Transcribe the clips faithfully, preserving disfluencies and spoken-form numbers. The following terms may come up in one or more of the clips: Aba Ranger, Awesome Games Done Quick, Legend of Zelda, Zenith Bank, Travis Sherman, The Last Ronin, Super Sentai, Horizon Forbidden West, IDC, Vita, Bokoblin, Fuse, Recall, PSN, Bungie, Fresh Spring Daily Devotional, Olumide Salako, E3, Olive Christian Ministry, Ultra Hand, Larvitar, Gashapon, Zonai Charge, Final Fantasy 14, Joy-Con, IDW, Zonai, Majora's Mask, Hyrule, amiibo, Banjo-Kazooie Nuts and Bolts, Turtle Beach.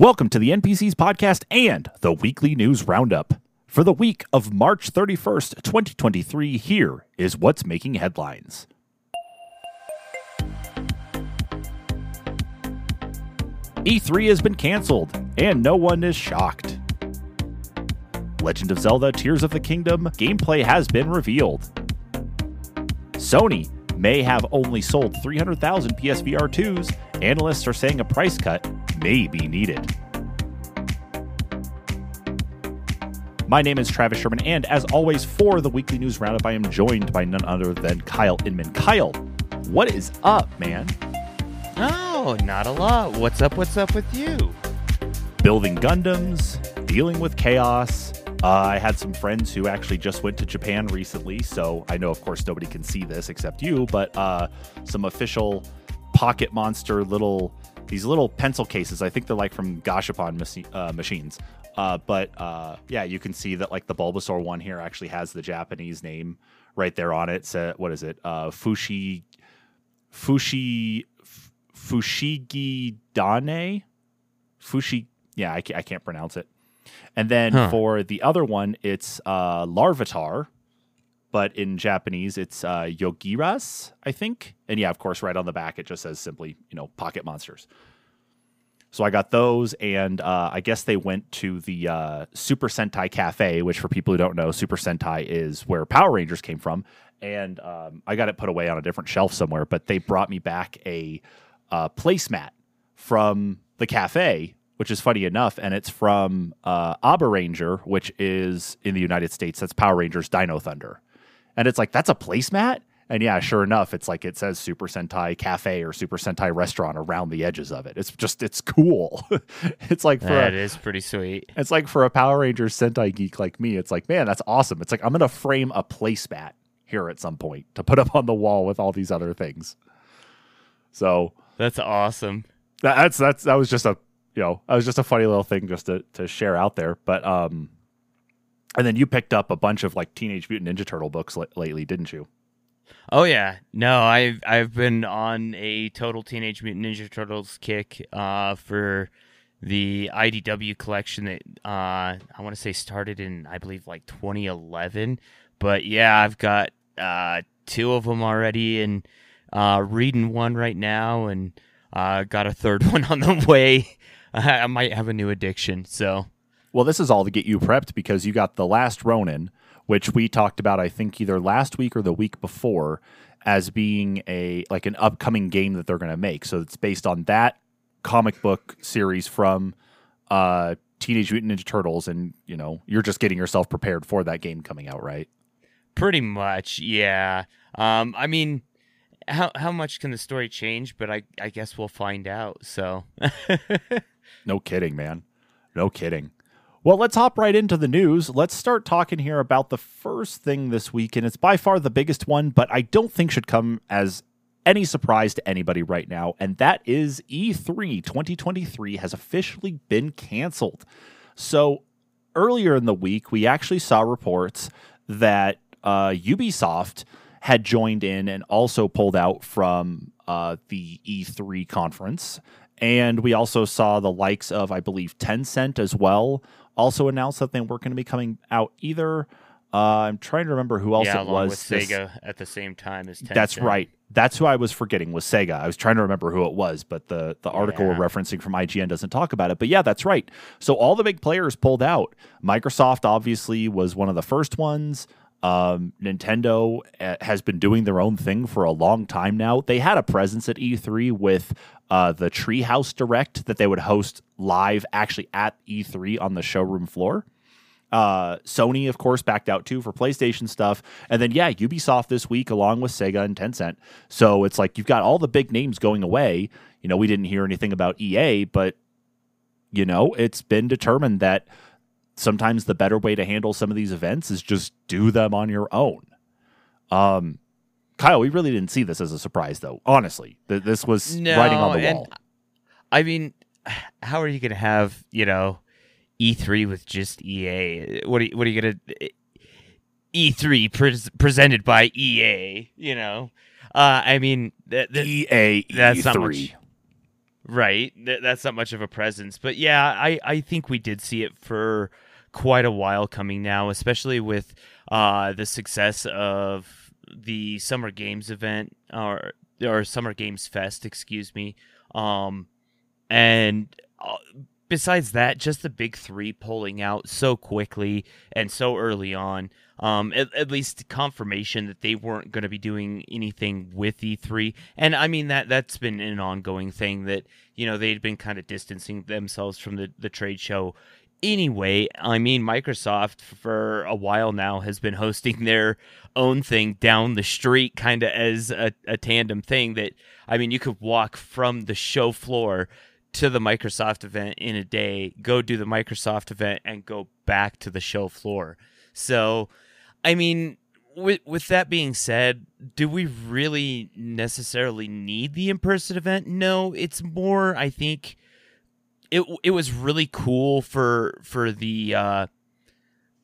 Welcome to the N P C's podcast and the weekly news roundup. For the week of March thirty-first, twenty twenty-three, here is what's making headlines. E three has been canceled, and no one is shocked. Legend of Zelda Tears of the Kingdom gameplay has been revealed. Sony may have only sold three hundred thousand P S V R twos. Analysts are saying a price cut may be needed. My name is Travis Sherman, and as always for the weekly news roundup, I am joined by none other than Kyle Inman. Kyle, what is up, man? Oh, not a lot. What's up, what's up with you? Building Gundams, dealing with chaos. Uh, I had some friends who actually just went to Japan recently, so I know, of course, nobody can see this except you, but uh, some official Pocket Monster little... These little pencil cases, I think they're like from Gashapon machi- uh, machines. Uh, but uh, yeah, you can see that like the Bulbasaur one here actually has the Japanese name right there on it. So, what is it? Uh, Fushi, Fushi, F- Fushigidane? Fushi, yeah, I, I can't pronounce it. And then huh. for the other one, it's uh, Larvitar. But in Japanese, it's uh, Yogiras, I think. And yeah, of course, right on the back, it just says simply, you know, Pocket Monsters. So I got those, and uh, I guess they went to the uh, Super Sentai Cafe, which for people who don't know, Super Sentai is where Power Rangers came from. And um, I got it put away on a different shelf somewhere, but they brought me back a uh, placemat from the cafe, which is funny enough, and it's from uh, Aba Ranger, which is in the United States. That's Power Rangers Dino Thunder. And it's like, that's a placemat? And yeah, sure enough, it's like it says Super Sentai Cafe or Super Sentai Restaurant around the edges of it. It's just, it's cool. It's like for that a, is pretty sweet. It's like for a Power Rangers Sentai geek like me, it's like, man, that's awesome. It's like, I'm going to frame a placemat here at some point to put up on the wall with all these other things. So that's awesome. That, that's, that's, that was just a, you know, that was just a funny little thing just to, to share out there. But, um, and then you picked up a bunch of like Teenage Mutant Ninja Turtle books l- lately, didn't you? Oh yeah, no, I've I've been on a total Teenage Mutant Ninja Turtles kick uh, for the I D W collection that uh, I want to say started in I believe like twenty eleven. But yeah, I've got uh, two of them already, and uh, reading one right now, and uh, got a third one on the way. I might have a new addiction, so. Well, this is all to get you prepped because you got The Last Ronin, which we talked about, I think, either last week or the week before as being a like an upcoming game that they're going to make. So it's based on that comic book series from uh, Teenage Mutant Ninja Turtles. And, you know, you're just getting yourself prepared for that game coming out, right? Pretty much, yeah. Um, I mean, how how much can the story change? But I, I guess we'll find out. So no kidding, man. No kidding. Well, let's hop right into the news. Let's start talking here about the first thing this week, and it's by far the biggest one, but I don't think should come as any surprise to anybody right now, and that is E three twenty twenty-three has officially been canceled. So earlier in the week, we actually saw reports that uh, Ubisoft had joined in and also pulled out from uh, the E three conference, and we also saw the likes of, I believe, Tencent as well, also announced that they weren't going to be coming out either. Uh, I'm trying to remember who else yeah, it along was. With Sega this, at the same time as Tencent. That's right. That's who I was forgetting was Sega. I was trying to remember who it was, but the, the article yeah. we're referencing from I G N doesn't talk about it. But yeah, that's right. So all the big players pulled out. Microsoft obviously was one of the first ones. Um, Nintendo has been doing their own thing for a long time now. They had a presence at E three with uh, the Treehouse Direct that they would host live actually at E three on the showroom floor. Uh, Sony, of course, backed out too for PlayStation stuff. And then, yeah, Ubisoft this week along with Sega and Tencent. So it's like you've got all the big names going away. You know, we didn't hear anything about E A, but, you know, it's been determined that sometimes the better way to handle some of these events is just do them on your own. Um, Kyle, we really didn't see this as a surprise, though. Honestly, Th- this was no, writing on the and, wall. I mean, how are you going to have, you know, E three with just E A? What are you, what are you going to... E three pre- presented by E A, you know? Uh, I mean... Th- th- E A, that's E three. Not much, Right. Th- that's not much of a presence. But yeah, I, I think we did see it for quite a while coming now, especially with uh, the success of the Summer Games event or or Summer Games Fest, excuse me. Um, and uh, besides that, just the big three pulling out so quickly and so early on. Um, at, at least confirmation that they weren't going to be doing anything with E three. And I mean, that, that's been an ongoing thing that, you know, they'd been kind of distancing themselves from the, the trade show anyway. I mean, Microsoft for a while now has been hosting their own thing down the street, kind of as a, a tandem thing that, I mean, you could walk from the show floor to the Microsoft event in a day, go do the Microsoft event and go back to the show floor. So, I mean, with with that being said, do we really necessarily need the in-person event? No, it's more, I think, it it was really cool for for the uh,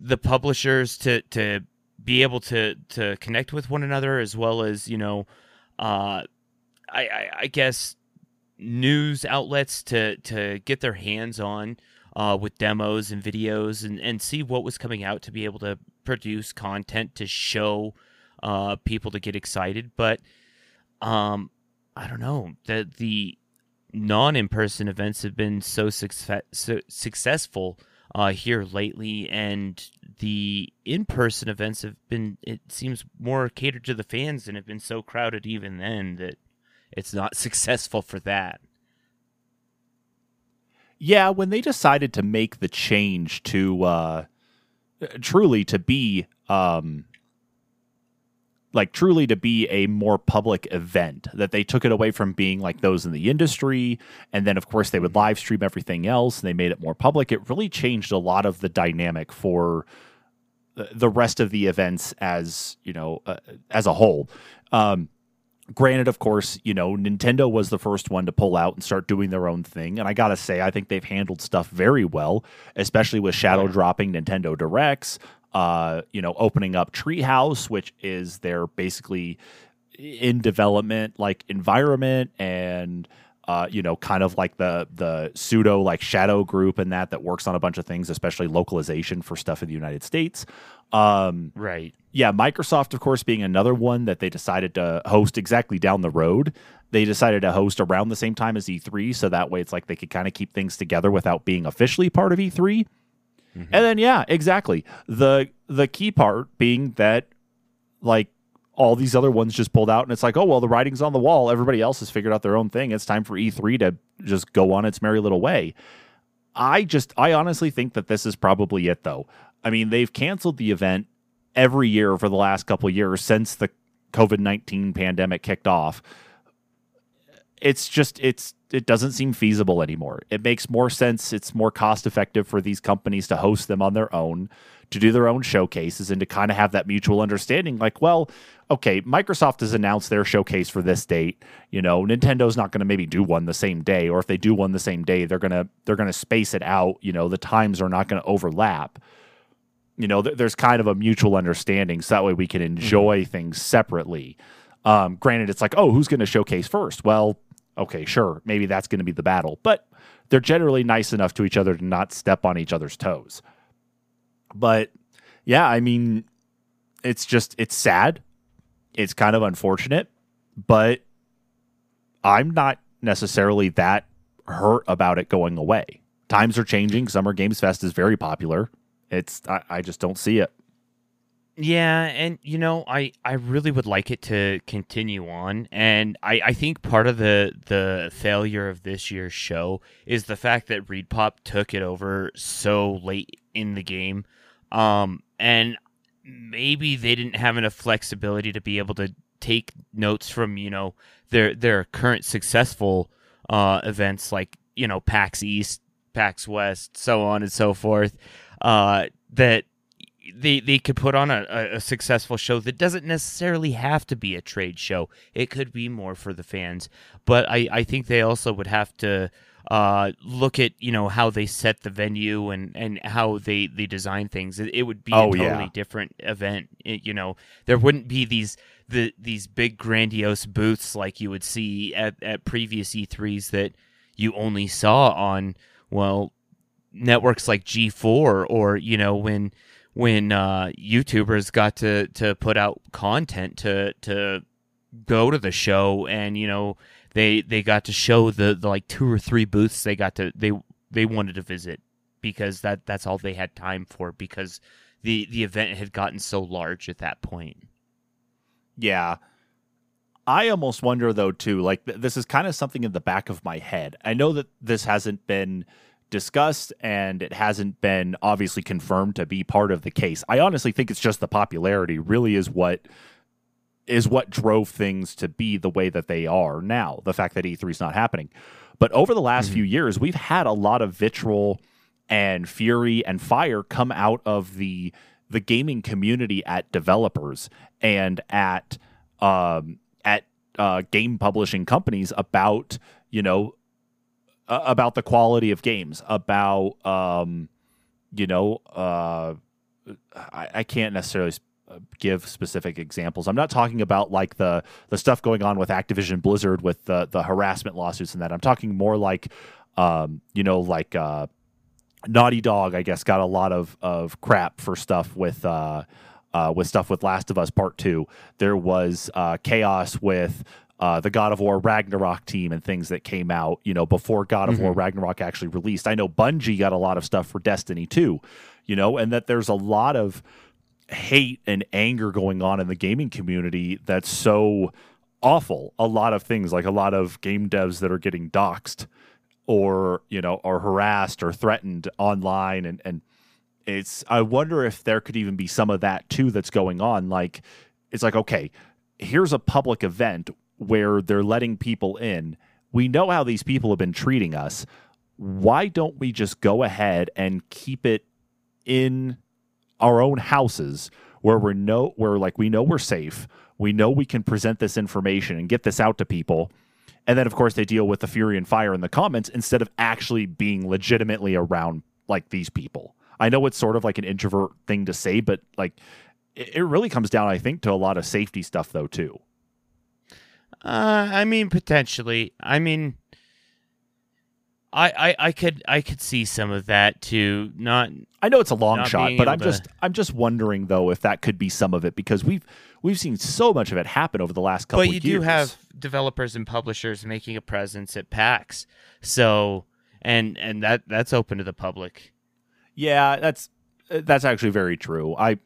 the publishers to, to be able to, to connect with one another, as well as, you know, uh, I, I, I guess news outlets to, to get their hands on Uh, with demos and videos and, and see what was coming out to be able to produce content to show uh, people to get excited. But um, I don't know. The, the non-in-person events have been so, succe- so successful uh, here lately, and the in-person events have been, it seems, more catered to the fans and have been so crowded even then that it's not successful for that. Yeah, when they decided to make the change to uh, truly to be um, like truly to be a more public event, that they took it away from being like those in the industry. And then, of course, they would live stream everything else and they made it more public. It really changed a lot of the dynamic for the rest of the events as, you know, uh, as a whole. Um Granted, of course, you know, Nintendo was the first one to pull out and start doing their own thing. And I got to say, I think they've handled stuff very well, especially with shadow dropping Nintendo Directs, uh, you know, opening up Treehouse, which is their basically in development like environment and, uh, you know, kind of like the the pseudo like shadow group and that that works on a bunch of things, especially localization for stuff in the United States. Um, right. Yeah, Microsoft, of course, being another one that they decided to host exactly down the road. They decided to host around the same time as E three, so that way it's like they could kind of keep things together without being officially part of E three. Mm-hmm. And then, yeah, exactly. The the key part being that, like, all these other ones just pulled out, and it's like, oh, well, the writing's on the wall. Everybody else has figured out their own thing. It's time for E three to just go on its merry little way. I just, I honestly think that this is probably it, though. I mean, they've canceled the event every year for the last couple of years since the covid nineteen pandemic kicked off. It's just, it's, it doesn't seem feasible anymore. It makes more sense. It's more cost effective for these companies to host them on their own, to do their own showcases, and to kind of have that mutual understanding. Like, well, okay, Microsoft has announced their showcase for this date. You know, Nintendo's not going to maybe do one the same day, or if they do one the same day, they're going to, they're going to space it out. You know, the times are not going to overlap. You know, th- there's kind of a mutual understanding, so that way we can enjoy mm-hmm. things separately. Um, granted, it's like, oh, who's going to showcase first? Well, okay, sure, maybe that's going to be the battle. But they're generally nice enough to each other to not step on each other's toes. But, yeah, I mean, it's just, it's sad. It's kind of unfortunate. But I'm not necessarily that hurt about it going away. Times are changing. Summer Games Fest is very popular. It's I, I just don't see it. Yeah, and, you know, I, I really would like it to continue on. And I, I think part of the, the failure of this year's show is the fact that ReedPop took it over so late in the game. Um, and maybe they didn't have enough flexibility to be able to take notes from, you know, their, their current successful uh, events like, you know, PAX East, PAX West, so on and so forth, uh, that they they could put on a, a successful show that doesn't necessarily have to be a trade show. It could be more for the fans. But I, I think they also would have to uh, look at, you know, how they set the venue and, and how they, they design things. It, it would be oh, a totally yeah. different event. It, you know, there wouldn't be these the these big grandiose booths like you would see at, at previous E threes that, you only saw on, well, networks like G four, or, you know, when when uh, YouTubers got to, to put out content to to go to the show, and, you know, they they got to show the, the like two or three booths they got to they they wanted to visit, because that that's all they had time for, because the the event had gotten so large at that point. Yeah. I almost wonder, though, too, like th- this is kind of something in the back of my head. I know that this hasn't been discussed, and it hasn't been obviously confirmed to be part of the case. I honestly think it's just the popularity really is what is what drove things to be the way that they are now, the fact that E three is not happening. But over the last mm-hmm. few years, we've had a lot of vitriol and fury and fire come out of the the gaming community at developers and at um at uh, game publishing companies about, you know, uh, about the quality of games, about, um, you know, uh, I, I can't necessarily give specific examples. I'm not talking about like the, the stuff going on with Activision Blizzard with the, the harassment lawsuits and that. I'm talking more like, um, you know, like uh, Naughty Dog, I guess, got a lot of, of crap for stuff with... Uh, Uh, with stuff with Last of Us Part two. There was uh, chaos with uh, the God of War Ragnarok team and things that came out, you know, before God of mm-hmm. War Ragnarok actually released. I know Bungie got a lot of stuff for Destiny two, you know, and that there's a lot of hate and anger going on in the gaming community that's so awful. A lot of things, like a lot of game devs that are getting doxxed or, you know, are harassed or threatened online, and and It's. I wonder if there could even be some of that too that's going on. Like, it's like, okay, here's a public event where they're letting people in. We know how these people have been treating us. Why don't we just go ahead and keep it in our own houses where we're no, where like we know we're safe. We know we can present this information and get this out to people. And then, of course, they deal with the fury and fire in the comments instead of actually being legitimately around like these people. I know it's sort of like an introvert thing to say, but like it, it really comes down, I think, to a lot of safety stuff, though, too. Uh, I mean, potentially. I mean, I, I I could I could see some of that too. Not. I know it's a long shot, but I'm to... just I'm just wondering though if that could be some of it, because we've we've seen so much of it happen over the last couple of years. But you years. do have developers and publishers making a presence at PAX, so and and that that's open to the public. Yeah, that's that's actually very true. I,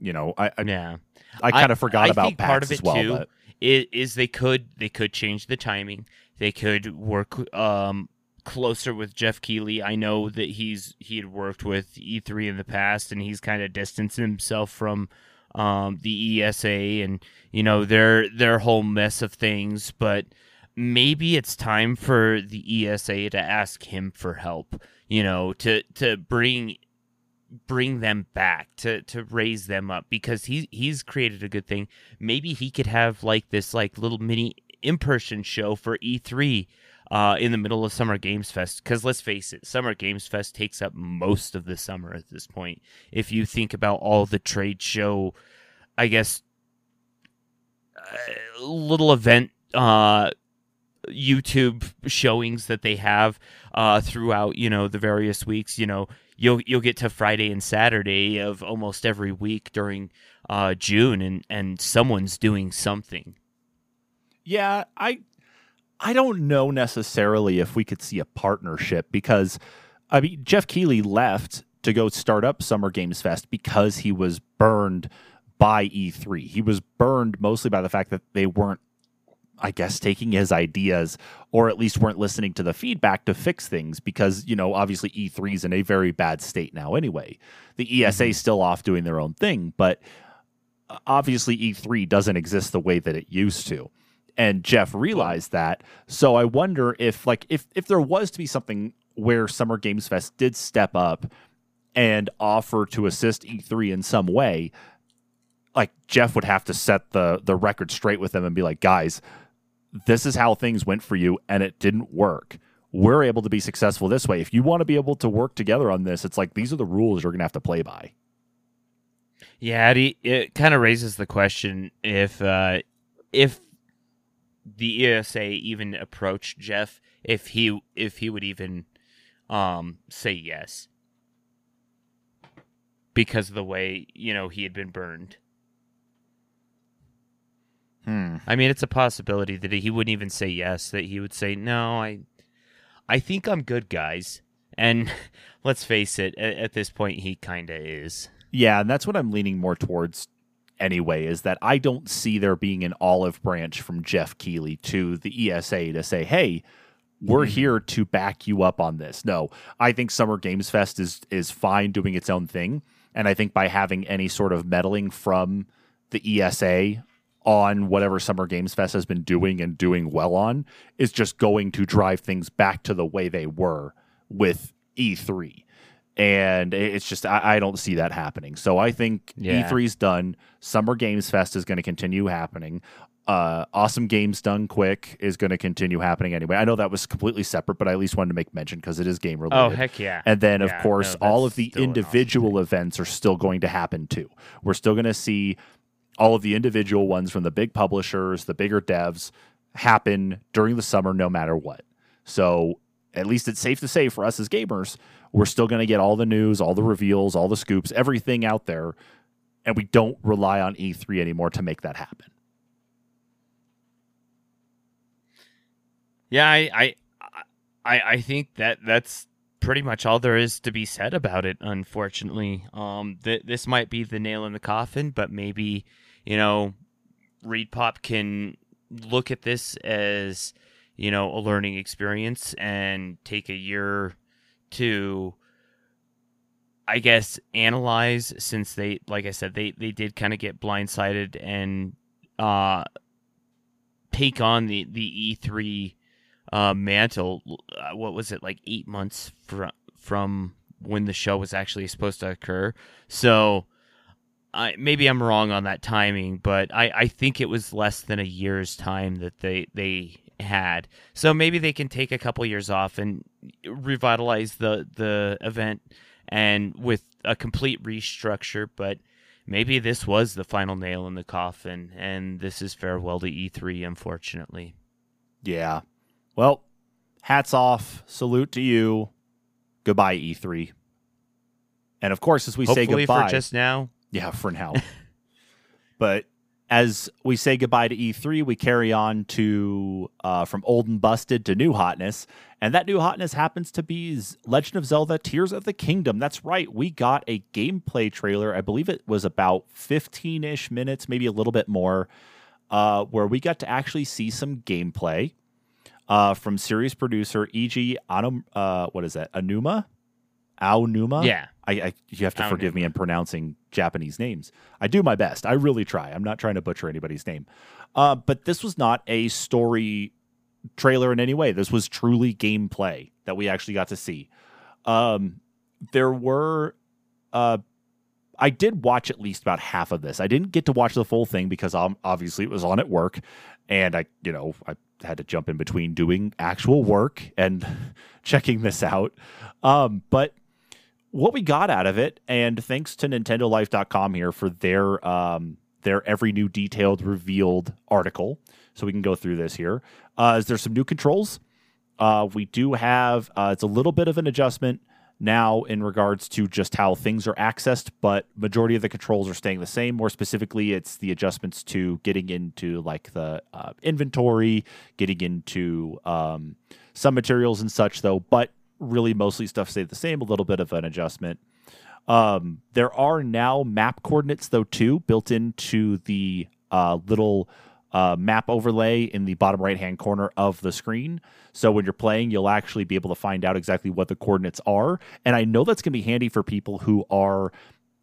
you know, I I, yeah. I kind of forgot I about think PAX part of it as well. Too, but... is, is they could they could change the timing. They could work um, closer with Jeff Keighley. I know that he's he had worked with E three in the past, and he's kind of distanced himself from um, the E S A and, you know, their their whole mess of things. But maybe it's time for the E S A to ask him for help. You know, to to bring bring them back, to to raise them up, because he he's created a good thing. Maybe he could have like this like little mini in-person show for E three uh, in the middle of Summer Games Fest. Because let's face it, Summer Games Fest takes up most of the summer at this point. If you think about all the trade show, I guess uh, little event. Uh, YouTube showings that they have uh, throughout, you know, the various weeks. You know, you'll you'll get to Friday and Saturday of almost every week during uh, June, and, and someone's doing something. Yeah, I I don't know necessarily if we could see a partnership, because I mean Jeff Keighley left to go start up Summer Games Fest because he was burned by E three. He was burned mostly by the fact that they weren't, I guess, taking his ideas, or at least weren't listening to the feedback to fix things, because, you know, obviously E three is in a very bad state now anyway. The E S A is still off doing their own thing, but obviously E three doesn't exist the way that it used to. And Jeff realized that. So I wonder if, like, if, if there was to be something where Summer Games Fest did step up and offer to assist E three in some way, like Jeff would have to set the, the record straight with them and be like, guys, this is how things went for you, and it didn't work. We're able to be successful this way. If you want to be able to work together on this, it's like, these are the rules you're going to have to play by. Yeah, it, it kind of raises the question if uh, if the E S A even approached Jeff, if he if he would even um, say yes, because of the way, you know, he had been burned. Hmm. I mean, it's a possibility that he wouldn't even say yes, that he would say, no, I I think I'm good, guys. And let's face it, at, at this point, he kind of is. Yeah, and that's what I'm leaning more towards anyway, is that I don't see there being an olive branch from Jeff Keighley to the E S A to say, hey, we're here to back you up on this. No, I think Summer Games Fest is is fine doing its own thing. And I think by having any sort of meddling from the E S A on whatever Summer Games Fest has been doing and doing well on is just going to drive things back to the way they were with E three. And it's just, I, I don't see that happening. So I think yeah. E three's done. Summer Games Fest is going to continue happening. Uh, Awesome Games Done Quick is going to continue happening anyway. I know that was completely separate, but I at least wanted to make mention because it is game related. Oh, heck yeah. And then, yeah, of course, no, all of the individual awesome events are still going to happen too. We're still going to see all of the individual ones from the big publishers, the bigger devs, happen during the summer no matter what. So at least it's safe to say for us as gamers, we're still going to get all the news, all the reveals, all the scoops, everything out there, and we don't rely on E three anymore to make that happen. Yeah, I, I, I, I think that that's pretty much all there is to be said about it, unfortunately. Um, th- this might be the nail in the coffin, but maybe, you know, ReedPop can look at this as, you know, a learning experience and take a year to, I guess, analyze, since they, like I said, they, they did kind of get blindsided and uh, take on the, the E three uh, mantle. Uh, what was it, like eight months from from when the show was actually supposed to occur? So I, maybe I'm wrong on that timing, but I, I think it was less than a year's time that they they... had. So maybe they can take a couple years off and revitalize the the event and with a complete restructure, but maybe this was the final nail in the coffin and this is farewell to E three, unfortunately. Yeah. Well, hats off. Salute to you. Goodbye, E three. And of course, as we Hopefully say goodbye for just now. Yeah, for now. But as we say goodbye to E three, we carry on to uh, from old and busted to new hotness. And that new hotness happens to be Legend of Zelda Tears of the Kingdom. That's right. We got a gameplay trailer. I believe it was about fifteen-ish minutes, maybe a little bit more, uh, where we got to actually see some gameplay uh, from series producer Eiji Aonuma. Uh, what is that? Aonuma? Aonuma? Yeah. I, I, you have to Aonuma. Forgive me in pronouncing Japanese names. I do my best. I really try. I'm not trying to butcher anybody's name. Uh, but this was not a story trailer in any way. This was truly gameplay that we actually got to see. Um, there were... Uh, I did watch at least about half of this. I didn't get to watch the full thing because um, obviously it was on at work. And I, you know, I had to jump in between doing actual work and checking this out. Um, but... what we got out of it, and thanks to Nintendo Life dot com here for their um, their every new detailed revealed article, so we can go through this here. Uh, is there some new controls? Uh, we do have, uh, it's a little bit of an adjustment now in regards to just how things are accessed, but majority of the controls are staying the same. More specifically, it's the adjustments to getting into like the uh, inventory, getting into um, some materials and such, though, but really mostly stuff stayed the same, a little bit of an adjustment. Um, there are now map coordinates, though, too, built into the uh, little uh, map overlay in the bottom right-hand corner of the screen. So when you're playing, you'll actually be able to find out exactly what the coordinates are. And I know that's going to be handy for people who are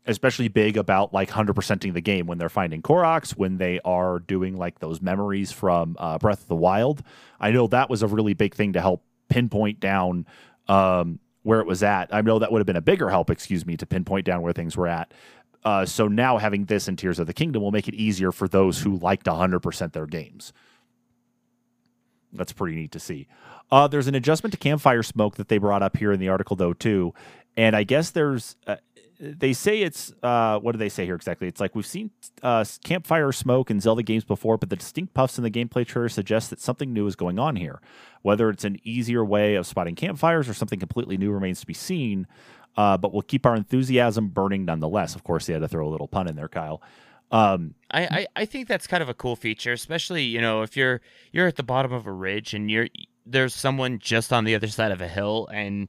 especially big about like one hundred percenting the game when they're finding Koroks, when they are doing like those memories from uh, Breath of the Wild. I know that was a really big thing to help pinpoint down Um, where it was at. I know that would have been a bigger help, excuse me, to pinpoint down where things were at. Uh, so now having this in Tears of the Kingdom will make it easier for those who like to one hundred percent their games. That's pretty neat to see. Uh, there's an adjustment to campfire smoke that they brought up here in the article, though, too. And I guess there's... Uh, they say it's, uh, what do they say here exactly? It's like, we've seen uh, campfire smoke in Zelda games before, but the distinct puffs in the gameplay trailer suggest that something new is going on here. Whether it's an easier way of spotting campfires or something completely new remains to be seen, uh, but we'll keep our enthusiasm burning nonetheless. Of course, they had to throw a little pun in there, Kyle. Um, I, I, I think that's kind of a cool feature, especially, you know, if you're you're at the bottom of a ridge and you're there's someone just on the other side of a hill, and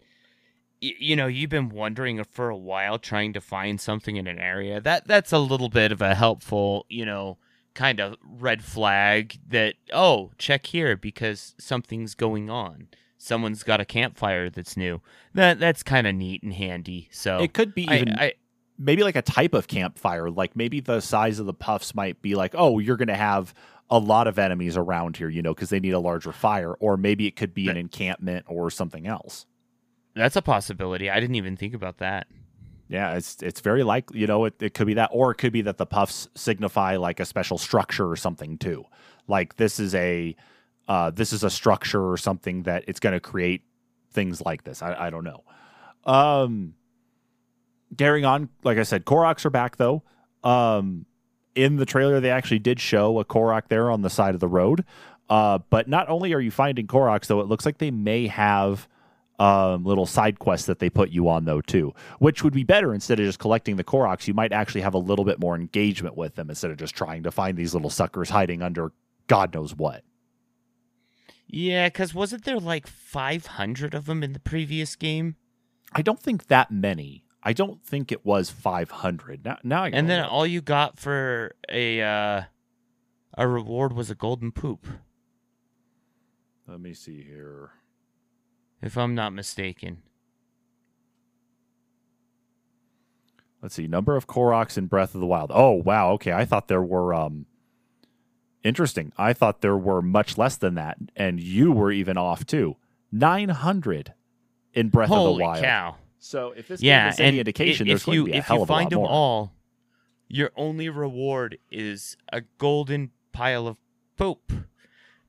y- you know, you've been wondering for a while trying to find something in an area. That that's a little bit of a helpful, you know, kind of red flag that, oh, check here because something's going on. Someone's got a campfire that's new. That that's kind of neat and handy. So it could be even. I, I, maybe like a type of campfire, like maybe the size of the puffs might be like, oh, you're going to have a lot of enemies around here, you know, because they need a larger fire. Or maybe it could be an encampment or something else. That's a possibility. I didn't even think about that. Yeah, it's it's very likely, you know, it, it could be that. Or it could be that the puffs signify like a special structure or something too. Like this is a uh, this is a structure or something that it's going to create things like this. I, I don't know. Um Carrying on, like I said, Koroks are back, though. Um, in the trailer, they actually did show a Korok there on the side of the road. Uh, but not only are you finding Koroks, though, it looks like they may have um, little side quests that they put you on, though, too. Which would be better. Instead of just collecting the Koroks, you might actually have a little bit more engagement with them instead of just trying to find these little suckers hiding under God knows what. Yeah, because wasn't there like five hundred of them in the previous game? I don't think that many. I don't think it was five hundred. Now, now I and then all you got for a uh, a reward was a golden poop. Let me see here. If I'm not mistaken. Let's see. Number of Koroks in Breath of the Wild. Oh, wow. Okay, I thought there were... Um, interesting. I thought there were much less than that, and you were even off, too. nine hundred in Breath Holy of the Wild. Holy cow. So if this yeah, gives any indication, there's going you, to be a hell of a lot more. If you find them all, your only reward is a golden pile of poop,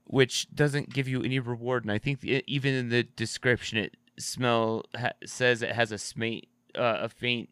which doesn't give you any reward. And I think it, even in the description, it smell ha, says it has a, sma- uh, a faint,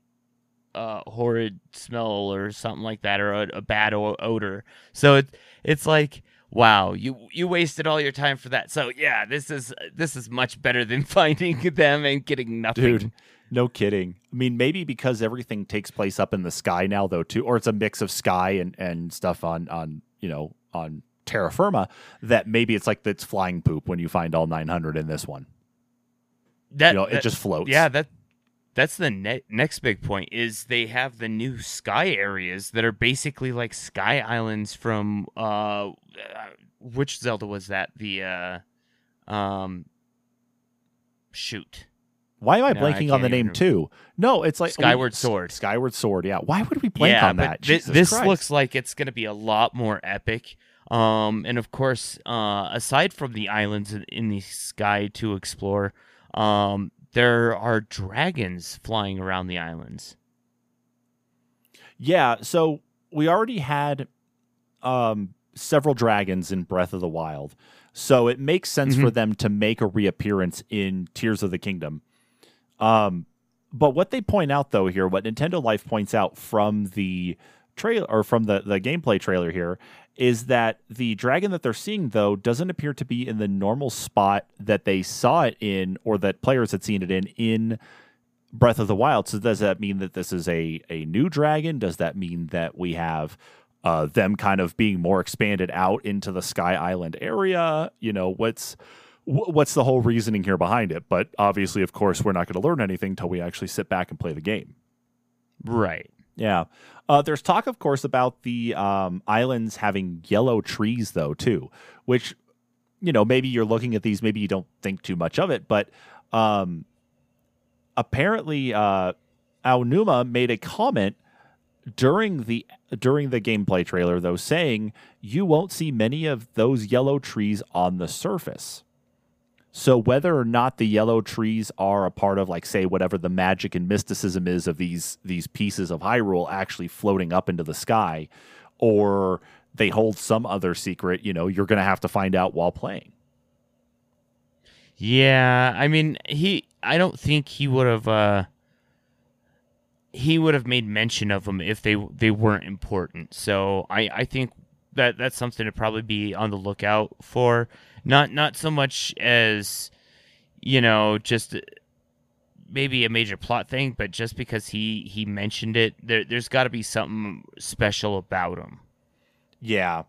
uh, horrid smell or something like that, or a, a bad o- odor. So it, it's like... Wow, you you wasted all your time for that. So yeah, this is this is much better than finding them and getting nothing. Dude, no kidding. I mean, maybe because everything takes place up in the sky now, though, too, or it's a mix of sky and, and stuff on on you know on terra firma. That maybe it's like that's flying poop when you find all nine hundred in this one. That, you know, that it just floats. Yeah, that that's the ne- next big point is they have the new sky areas that are basically like sky islands from. Uh, Uh, which Zelda was that? The uh, um, shoot. Why am I no, blanking I on the name remember. too? No, it's like Skyward we, Sword. S- Skyward Sword. Yeah. Why would we blank yeah, on that? Th- this Christ. looks like it's going to be a lot more epic. Um, and of course, uh, aside from the islands in the sky to explore, um, there are dragons flying around the islands. Yeah. So we already had, um. several dragons in Breath of the Wild. So it makes sense mm-hmm. for them to make a reappearance in Tears of the Kingdom. Um, but what they point out though here, what Nintendo Life points out from the trailer or from the, the gameplay trailer here is that the dragon that they're seeing though doesn't appear to be in the normal spot that they saw it in or that players had seen it in in Breath of the Wild. So does that mean that this is a, a new dragon? Does that mean that we have Uh, them kind of being more expanded out into the Sky Island area? You know, what's wh- what's the whole reasoning here behind it? But obviously, of course, we're not going to learn anything until we actually sit back and play the game. Right. Yeah. Uh, there's talk, of course, about the um, islands having yellow trees, though, too, which, you know, maybe you're looking at these, maybe you don't think too much of it, but um, apparently uh, Aonuma made a comment during the during the gameplay trailer, though, saying you won't see many of those yellow trees on the surface. So whether or not the yellow trees are a part of, like, say, whatever the magic and mysticism is of these these pieces of Hyrule actually floating up into the sky, or they hold some other secret, you know, you're going to have to find out while playing. Yeah, I mean, he. I don't think he would have... Uh... he would have made mention of them if they they weren't important. So I, I think that that's something to probably be on the lookout for. Not not so much as, you know, just maybe a major plot thing, but just because he, he mentioned it, there, there's got to be something special about him. Yeah.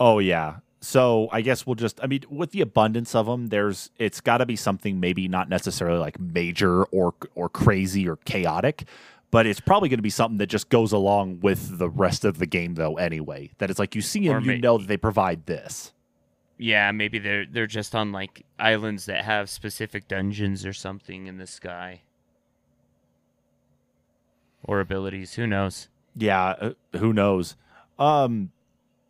Oh, yeah. So I guess we'll just, I mean, with the abundance of them, there's, it's got to be something maybe not necessarily like major or or crazy or chaotic, but it's probably going to be something that just goes along with the rest of the game, though, anyway. That it's like you see them, you know that they provide this. Yeah, maybe they're they're just on like islands that have specific dungeons or something in the sky. Or abilities, who knows? Yeah, uh, who knows? Um,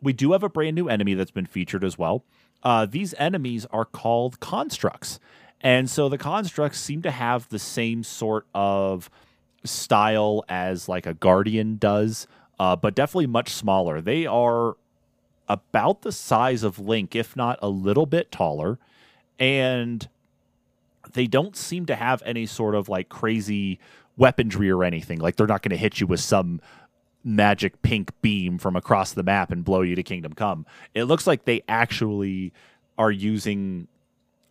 we do have a brand new enemy that's been featured as well. Uh, these enemies are called constructs. And so the constructs seem to have the same sort of style as like a guardian does, uh, but definitely much smaller. They are about the size of Link, if not a little bit taller, and they don't seem to have any sort of like crazy weaponry or anything. Like they're not going to hit you with some magic pink beam from across the map and blow you to Kingdom Come. It looks like they actually are using,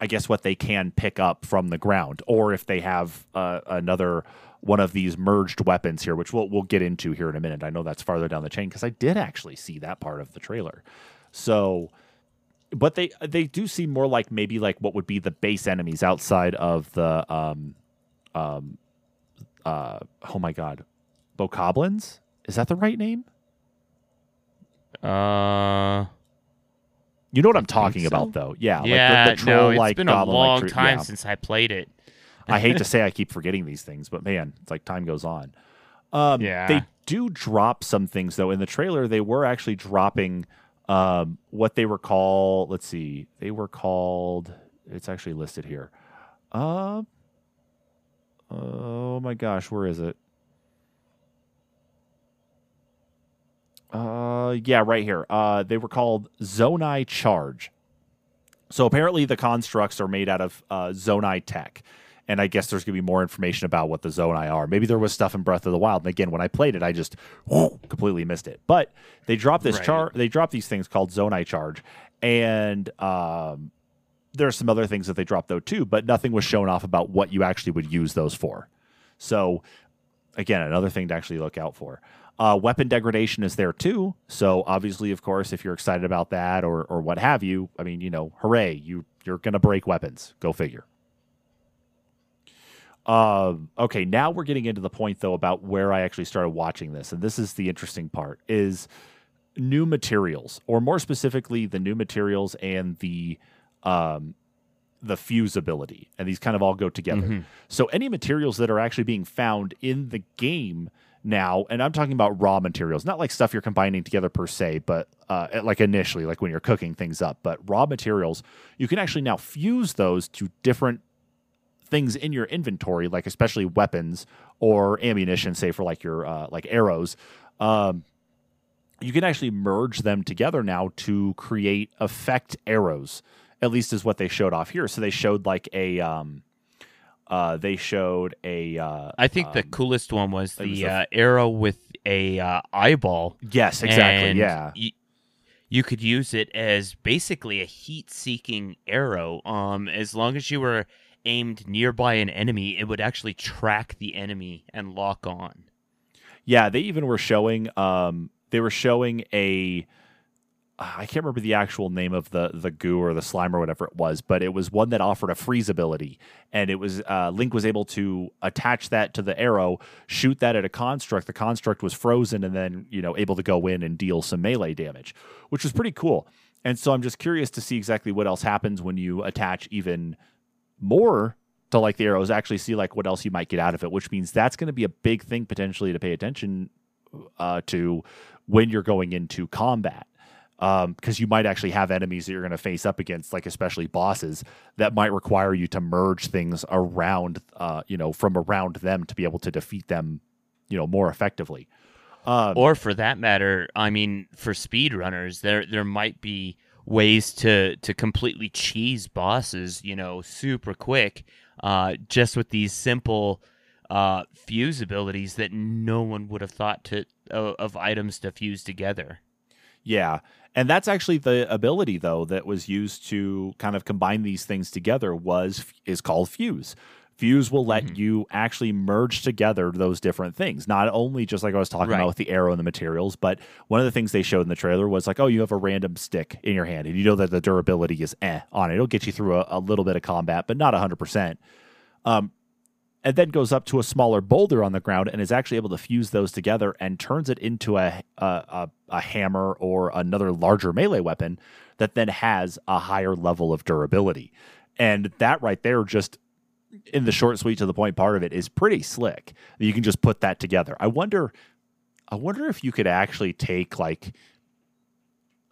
I guess, what they can pick up from the ground, or if they have uh, another one of these merged weapons here, which we'll we'll get into here in a minute. I know that's farther down the chain because I did actually see that part of the trailer. So, but they they do seem more like maybe like what would be the base enemies outside of the um um uh oh my god, Bokoblins? Is that the right name? Uh, you know what I I'm talking so? about though? Yeah, yeah. Like the, the troll, no, it's like been a long like, time yeah. since I played it. I hate to say I keep forgetting these things, but man, it's like time goes on. Um, yeah. They do drop some things, though. In the trailer, they were actually dropping um, what they were called. Let's see. They were called. It's actually listed here. Uh, oh, my gosh. Where is it? Uh, yeah, right here. Uh, they were called Zonai Charge. So apparently the constructs are made out of uh, Zonai tech. And I guess there's going to be more information about what the Zonai are. Maybe there was stuff in Breath of the Wild. And again, when I played it, I just whoo, completely missed it. But they dropped this right. char. They dropped these things called Zonai Charge, and um, there are some other things that they dropped though too. But nothing was shown off about what you actually would use those for. So again, another thing to actually look out for. Uh, weapon degradation is there too. So obviously, of course, if you're excited about that or or what have you, I mean, you know, hooray! You you're going to break weapons. Go figure. Uh, okay, now we're getting into the point, though, about where I actually started watching this. And this is the interesting part, is new materials, or more specifically, the new materials and the um, the fuse ability. And these kind of all go together. Mm-hmm. So any materials that are actually being found in the game now, and I'm talking about raw materials, not like stuff you're combining together per se, but uh, like initially, like when you're cooking things up. But raw materials, you can actually now fuse those to different things in your inventory, like especially weapons or ammunition, say for like your uh, like arrows, um, you can actually merge them together now to create effect arrows. At least is what they showed off here. So they showed like a, um, uh, they showed a. Uh, I think um, the coolest one was the was a, uh, arrow with a uh, eyeball. Yes, exactly. And yeah, y- you could use it as basically a heat-seeking arrow. Um, as long as you were aimed nearby an enemy, it would actually track the enemy and lock on. Yeah, they even were showing um they were showing a I can't remember the actual name of the the goo or the slime or whatever it was, but it was one that offered a freeze ability, and it was uh Link was able to attach that to the arrow, shoot that at a construct. The construct was frozen and then, you know, able to go in and deal some melee damage, which was pretty cool. And so I'm just curious to see exactly what else happens when you attach even more to like the arrows, actually see like what else you might get out of it, which means that's going to be a big thing potentially to pay attention uh, to when you're going into combat, because um, you might actually have enemies that you're going to face up against, like especially bosses that might require you to merge things around, uh, you know, from around them to be able to defeat them, you know, more effectively. Um, or for that matter, I mean, for speedrunners, there there might be ways to, to completely cheese bosses, you know, super quick, uh, just with these simple uh, fuse abilities that no one would have thought to uh, of items to fuse together. Yeah, and that's actually the ability, though, that was used to kind of combine these things together was is called Fuse. Fuse will let mm-hmm. you actually merge together those different things. Not only just like I was talking right. about with the arrow and the materials, but one of the things they showed in the trailer was like, oh, you have a random stick in your hand, and you know that the durability is eh on it. It'll get you through a, a little bit of combat, but not one hundred percent. Um, and then goes up to a smaller boulder on the ground and is actually able to fuse those together and turns it into a a, a, a hammer or another larger melee weapon that then has a higher level of durability. And that right there just... in the short, sweet, to the point part of it is pretty slick. You can just put that together. I wonder, I wonder if you could actually take like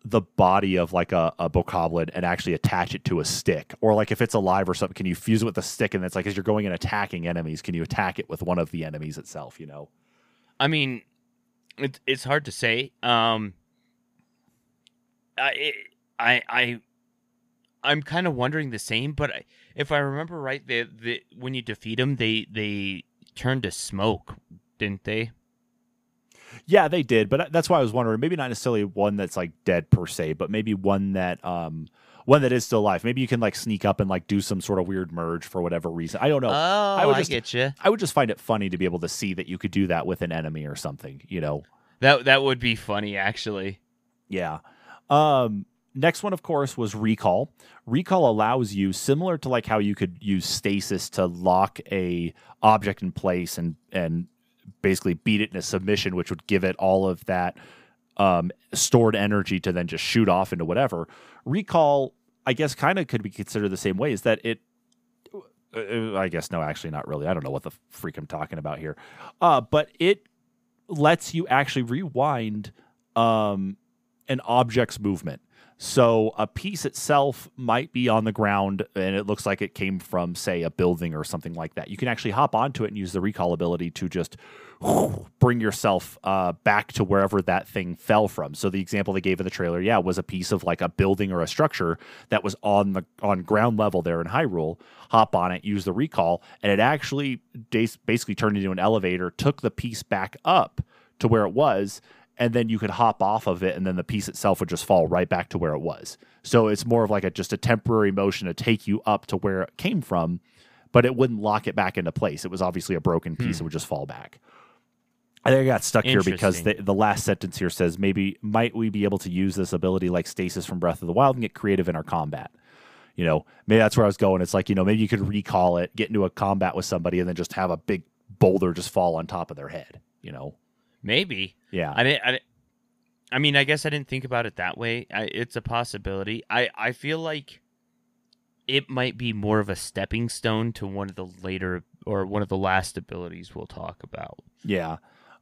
the body of like a, a bokoblin and actually attach it to a stick, or like if it's alive or something, can you fuse it with a stick? And it's like as you're going and attacking enemies, can you attack it with one of the enemies itself? You know, I mean, it, it's hard to say. Um, I, it, I, I. I'm kind of wondering the same, but I, if I remember right, the, the, when you defeat them, they, they turned to smoke, didn't they? Yeah, they did, but that's why I was wondering. Maybe not necessarily one that's like dead per se, but maybe one that um one that is still alive. Maybe you can like sneak up and like do some sort of weird merge for whatever reason. I don't know. Oh, I, would just, I get you. I would just find it funny to be able to see that you could do that with an enemy or something, you know? That, that would be funny, actually. Yeah. Um... Next one, of course, was Recall. Recall allows you, similar to like how you could use stasis to lock a object in place and and basically beat it in a submission, which would give it all of that um, stored energy to then just shoot off into whatever. Recall, I guess, kind of could be considered the same way. Is that it? I guess no, actually, not really. I don't know what the freak I'm talking about here. Uh, but it lets you actually rewind um, an object's movement. So a piece itself might be on the ground and it looks like it came from, say, a building or something like that. You can actually hop onto it and use the recall ability to just bring yourself uh, back to wherever that thing fell from. So the example they gave in the trailer, yeah, was a piece of like a building or a structure that was on the on ground level there in Hyrule. Hop on it, use the recall, and it actually basically turned into an elevator, took the piece back up to where it was, and then you could hop off of it, and then the piece itself would just fall right back to where it was. So it's more of like a just a temporary motion to take you up to where it came from, but it wouldn't lock it back into place. It was obviously a broken piece. Hmm. It would just fall back. I think I got stuck here because the, the last sentence here says, maybe might we be able to use this ability like stasis from Breath of the Wild and get creative in our combat? You know, maybe that's where I was going. It's like, you know, maybe you could recall it, get into a combat with somebody, and then just have a big boulder just fall on top of their head, you know? Maybe. Yeah. I didn't, I didn't, I mean, I guess I didn't think about it that way. I, it's a possibility. I, I feel like it might be more of a stepping stone to one of the later or one of the last abilities we'll talk about. Yeah.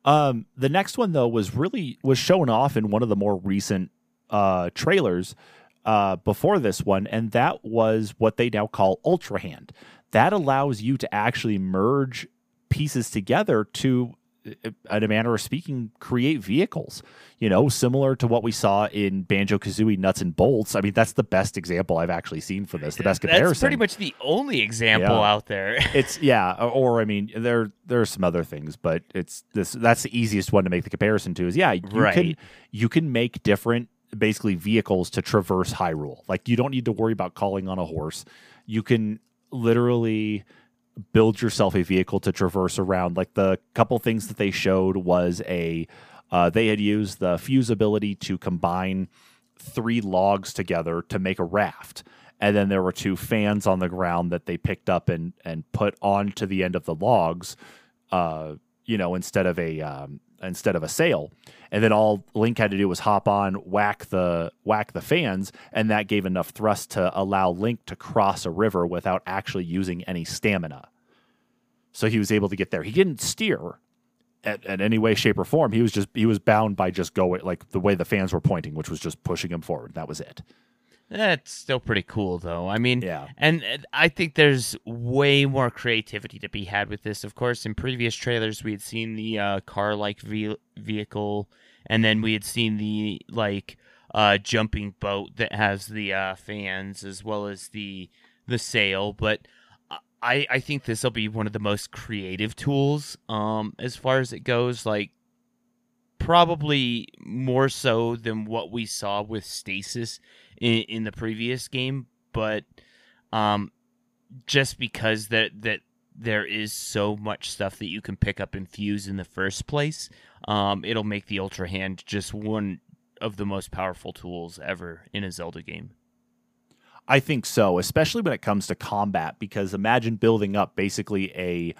Um, the next one, though, was really was shown off in one of the more recent uh, trailers uh, before this one. And that was what they now call Ultra Hand. That allows you to actually merge pieces together to, in a manner of speaking, create vehicles, you know, similar to what we saw in Banjo-Kazooie Nuts and Bolts. I mean, that's the best example I've actually seen for this. The best comparison. That's pretty much the only example yeah. out there. It's yeah. Or I mean, there, there are some other things, but it's this, that's the easiest one to make the comparison to is yeah, you right. can, you can make different, basically vehicles to traverse Hyrule. Like you don't need to worry about calling on a horse. You can literally build yourself a vehicle to traverse around. Like the couple things that they showed was a uh, they had used the fuse ability to combine three logs together to make a raft, and then there were two fans on the ground that they picked up and and put onto the end of the logs, uh, you know, instead of a um, instead of a sail. And then all Link had to do was hop on, whack the whack the fans, and that gave enough thrust to allow Link to cross a river without actually using any stamina. So he was able to get there. He didn't steer at, at any way, shape, or form. He was just he was bound by just going like the way the fans were pointing, which was just pushing him forward. That was it. That's still pretty cool, though. I mean, yeah. and I think there's way more creativity to be had with this. Of course, in previous trailers, we had seen the uh, car-like ve- vehicle, and then we had seen the like uh, jumping boat that has the uh, fans, as well as the the sail. But I, I think this will be one of the most creative tools um, as far as it goes. Like, probably more so than what we saw with Stasis in, in the previous game. But um, just because that that there is so much stuff that you can pick up and fuse in the first place, um, it'll make the Ultra Hand just one of the most powerful tools ever in a Zelda game. I think so, especially when it comes to combat, because imagine building up basically a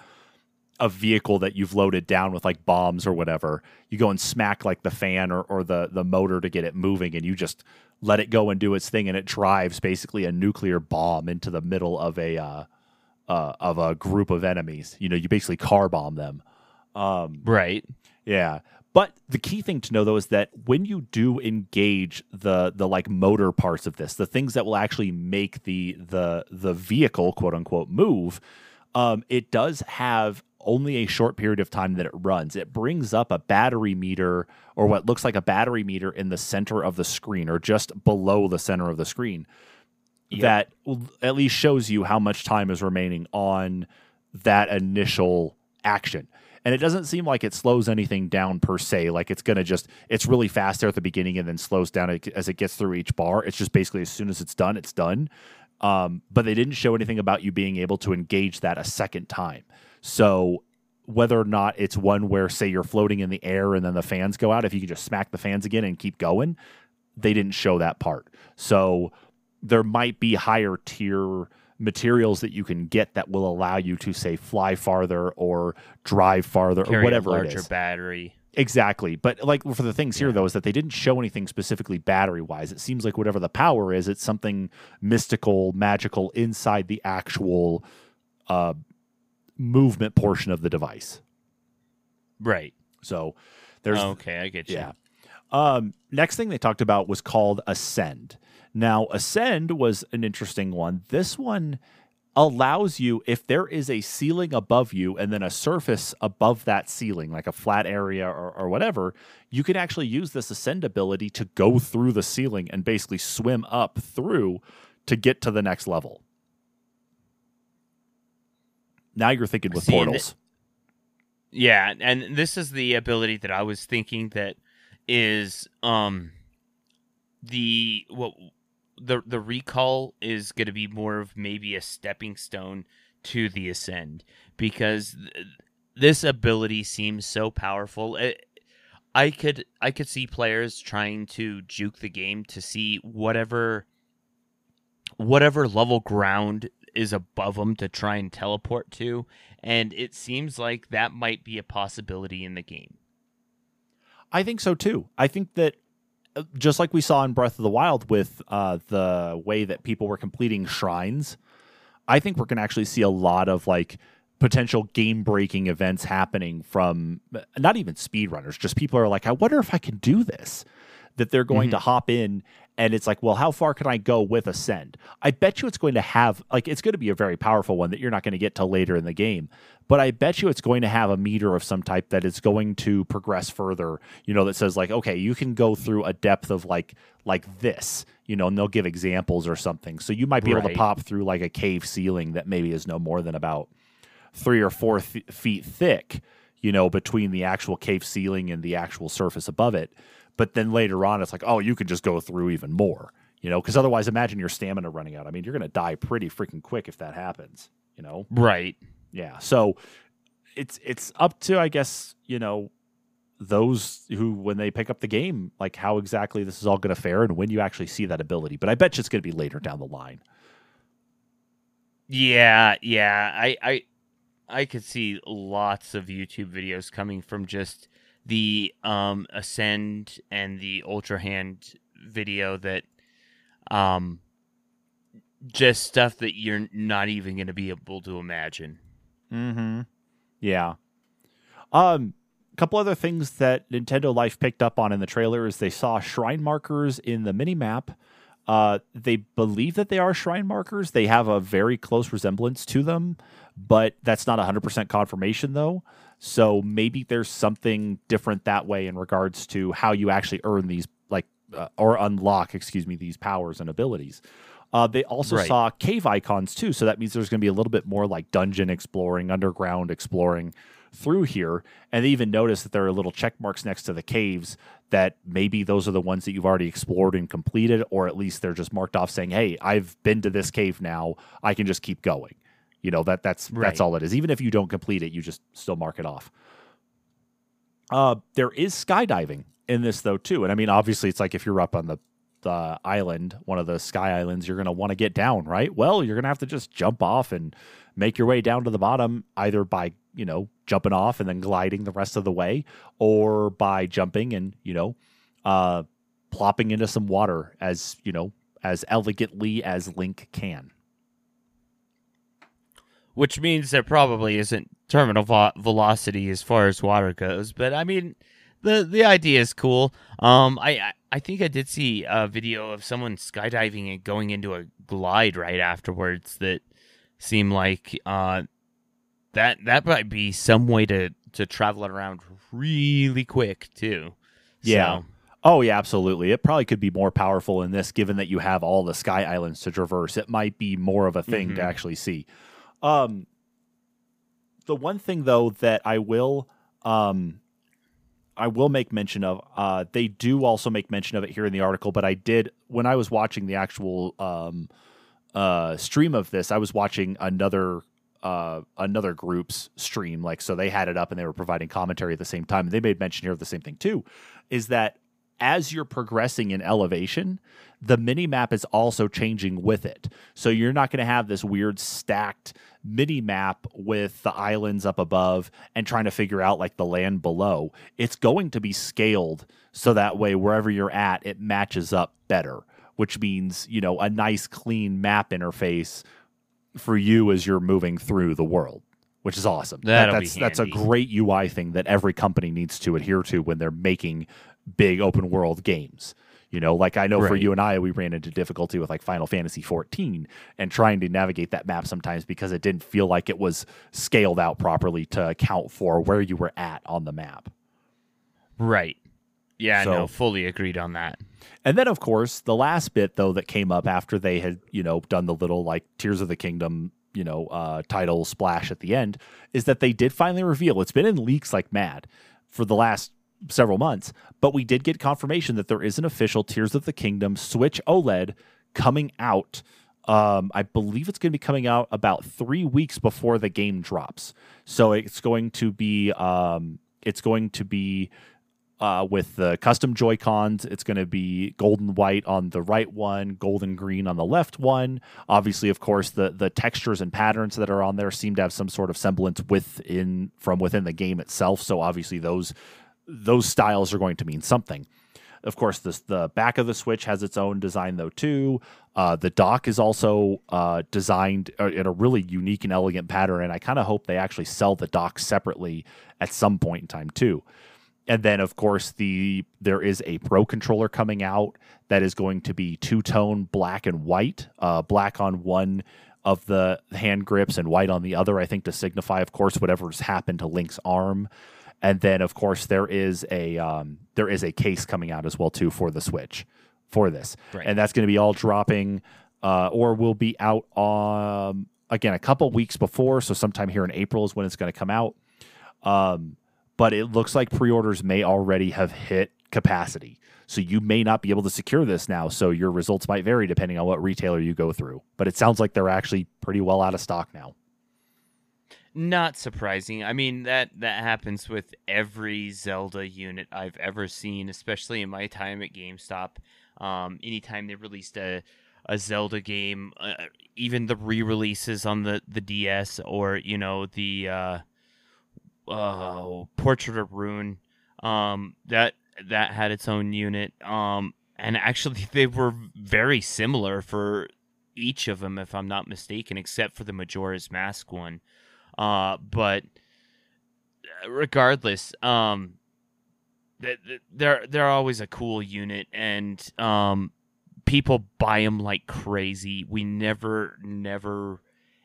a vehicle that you've loaded down with like bombs or whatever. You go and smack like the fan or, or the, the motor to get it moving, and you just let it go and do its thing, and it drives basically a nuclear bomb into the middle of a uh, uh, of a group of enemies. You know, you basically car bomb them. Um, right. Yeah. But the key thing to know, though, is that when you do engage the the like motor parts of this, the things that will actually make the the the vehicle, quote unquote, move, um, it does have only a short period of time that it runs. It brings up a battery meter, or what looks like a battery meter, in the center of the screen, or just below the center of the screen. Yep. That at least shows you how much time is remaining on that initial action. And it doesn't seem like it slows anything down per se. Like it's going to just, it's really fast there at the beginning and then slows down as it gets through each bar. It's just basically as soon as it's done, it's done. Um, but they didn't show anything about you being able to engage that a second time. So whether or not it's one where, say, you're floating in the air and then the fans go out, if you can just smack the fans again and keep going, they didn't show that part. So there might be higher tier materials that you can get that will allow you to, say, fly farther or drive farther, carry or whatever a larger it is. Battery. Exactly. But like for the things yeah. here, though, is that they didn't show anything specifically battery wise. It seems like whatever the power is, it's something mystical, magical inside the actual uh, movement portion of the device. Right. So there's. Okay, I get you. Yeah. Um, next thing they talked about was called Ascend. Now, Ascend was an interesting one. This one allows you, if there is a ceiling above you and then a surface above that ceiling, like a flat area or, or whatever, you can actually use this Ascend ability to go through the ceiling and basically swim up through to get to the next level. Now you're thinking with See, portals. Th- yeah, and this is the ability that I was thinking that is... um. The what the the recall is going to be more of maybe a stepping stone to the Ascend, because th- this ability seems so powerful. It, I could I could see players trying to juke the game to see whatever whatever level ground is above them to try and teleport to, and it seems like that might be a possibility in the game. I think so too. I think that. Just like we saw in Breath of the Wild with uh, the way that people were completing shrines, I think we're going to actually see a lot of like potential game-breaking events happening from not even speedrunners, just people are like, I wonder if I can do this, that they're going mm-hmm. to hop in, and it's like, well, how far can I go with Ascend? I bet you it's going to have, like, it's going to be a very powerful one that you're not going to get till later in the game, but I bet you it's going to have a meter of some type that is going to progress further, you know, that says, like, okay, you can go through a depth of, like, like this, you know, and they'll give examples or something. So you might be right. able to pop through, like, a cave ceiling that maybe is no more than about three or four th- feet thick, you know, between the actual cave ceiling and the actual surface above it. But then later on, it's like, oh, you can just go through even more, you know, because otherwise, imagine your stamina running out. I mean, you're going to die pretty freaking quick if that happens, you know? Right. Yeah. So it's it's up to, I guess, you know, those who, when they pick up the game, like how exactly this is all going to fare and when you actually see that ability. But I bet you it's going to be later down the line. Yeah. Yeah. I, I, I could see lots of YouTube videos coming from just the um, Ascend and the Ultra Hand video that um, just stuff that you're not even going to be able to imagine. Mm-hmm. Yeah. Um, a couple other things that Nintendo Life picked up on in the trailer is they saw shrine markers in the minimap. Uh, they believe that they are shrine markers. They have a very close resemblance to them, but that's not one hundred percent confirmation, though. So maybe there's something different that way in regards to how you actually earn these, like, uh, or unlock, excuse me, these powers and abilities. Uh, they also right. saw cave icons too, so that means there's going to be a little bit more like dungeon exploring, underground exploring through here. And they even noticed that there are little check marks next to the caves that maybe those are the ones that you've already explored and completed, or at least they're just marked off saying, hey, I've been to this cave now, I can just keep going. You know, that that's right. that's all it is. Even if you don't complete it, you just still mark it off. Uh, there is skydiving in this, though, too. And, I mean, obviously, it's like if you're up on the, the island, one of the sky islands, you're going to want to get down, right? Well, you're going to have to just jump off and make your way down to the bottom, either by, you know, jumping off and then gliding the rest of the way, or by jumping and, you know, uh, plopping into some water as, you know, as elegantly as Link can. Which means there probably isn't terminal vo- velocity as far as water goes. But, I mean, the the idea is cool. Um, I, I think I did see a video of someone skydiving and going into a glide right afterwards that seemed like uh, that that might be some way to, to travel it around really quick, too. Yeah. So. Oh, yeah, absolutely. It probably could be more powerful in this, given that you have all the sky islands to traverse. It might be more of a thing mm-hmm. to actually see. Um, the one thing though that I will, um, I will make mention of, uh, they do also make mention of it here in the article, but I did, when I was watching the actual, um, uh, stream of this, I was watching another, uh, another group's stream. Like, so they had it up and they were providing commentary at the same time. And they made mention here of the same thing too, is that as you're progressing in elevation, the mini map is also changing with it. So you're not going to have this weird stacked mini map with the islands up above and trying to figure out like the land below. It's going to be scaled so that way wherever you're at, it matches up better, which means, you know, a nice clean map interface for you as you're moving through the world, which is awesome. That'll that, that's, be handy. That's a great U I thing that every company needs to adhere to when they're making big open world games. You know, like I know right. for you and I, we ran into difficulty with like Final Fantasy fourteen and trying to navigate that map sometimes because it didn't feel like it was scaled out properly to account for where you were at on the map. Right. Yeah, so, no, fully agreed on that. And then, of course, the last bit, though, that came up after they had, you know, done the little like Tears of the Kingdom, you know, uh, title splash at the end is that they did finally reveal. It's been in leaks like mad for the last several months, but we did get confirmation that there is an official Tears of the Kingdom Switch OLED coming out. Um, I believe it's going to be coming out about three weeks before the game drops. So it's going to be um, it's going to be uh, with the custom Joy-Cons. It's going to be gold and white on the right one, gold and green on the left one. Obviously, of course, the the textures and patterns that are on there seem to have some sort of semblance within from within the game itself. So obviously, those. Those styles are going to mean something. Of course, this, the back of the Switch has its own design, though, too. Uh, the dock is also uh, designed in a really unique and elegant pattern, and I kind of hope they actually sell the dock separately at some point in time, too. And then, of course, the there is a Pro Controller coming out that is going to be two-tone black and white, uh, black on one of the hand grips and white on the other, I think, to signify, of course, whatever's happened to Link's arm. And then, of course, there is a um, there is a case coming out as well, too, for the Switch for this. Right. And that's going to be all dropping uh, or will be out, um, again, a couple weeks before. So sometime here in April is when it's going to come out. Um, but it looks like pre-orders may already have hit capacity. So you may not be able to secure this now. So your results might vary depending on what retailer you go through. But it sounds like they're actually pretty well out of stock now. Not surprising. I mean, that, that happens with every Zelda unit I've ever seen, especially in my time at GameStop. Um, anytime they released a, a Zelda game, uh, even the re-releases on the, the D S or, you know, the uh, oh, Portrait of Ruin, um, that, that had its own unit. Um, and actually, they were very similar for each of them, if I'm not mistaken, except for the Majora's Mask one. Uh, but regardless, um, they're, they're always a cool unit and, um, people buy them like crazy. We never, never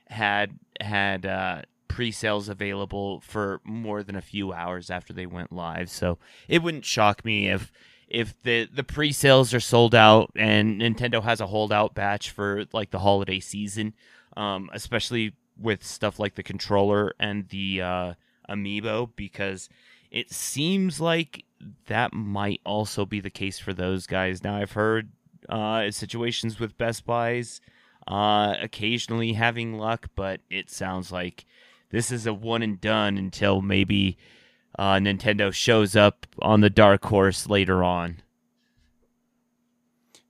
had, had, uh, pre-sales available for more than a few hours after they went live. So it wouldn't shock me if, if the the pre-sales are sold out and Nintendo has a holdout batch for like the holiday season, um, especially with stuff like the controller and the uh, amiibo, because it seems like that might also be the case for those guys. Now, I've heard uh, situations with Best Buys uh, occasionally having luck, but it sounds like this is a one and done until maybe uh, Nintendo shows up on the dark horse later on.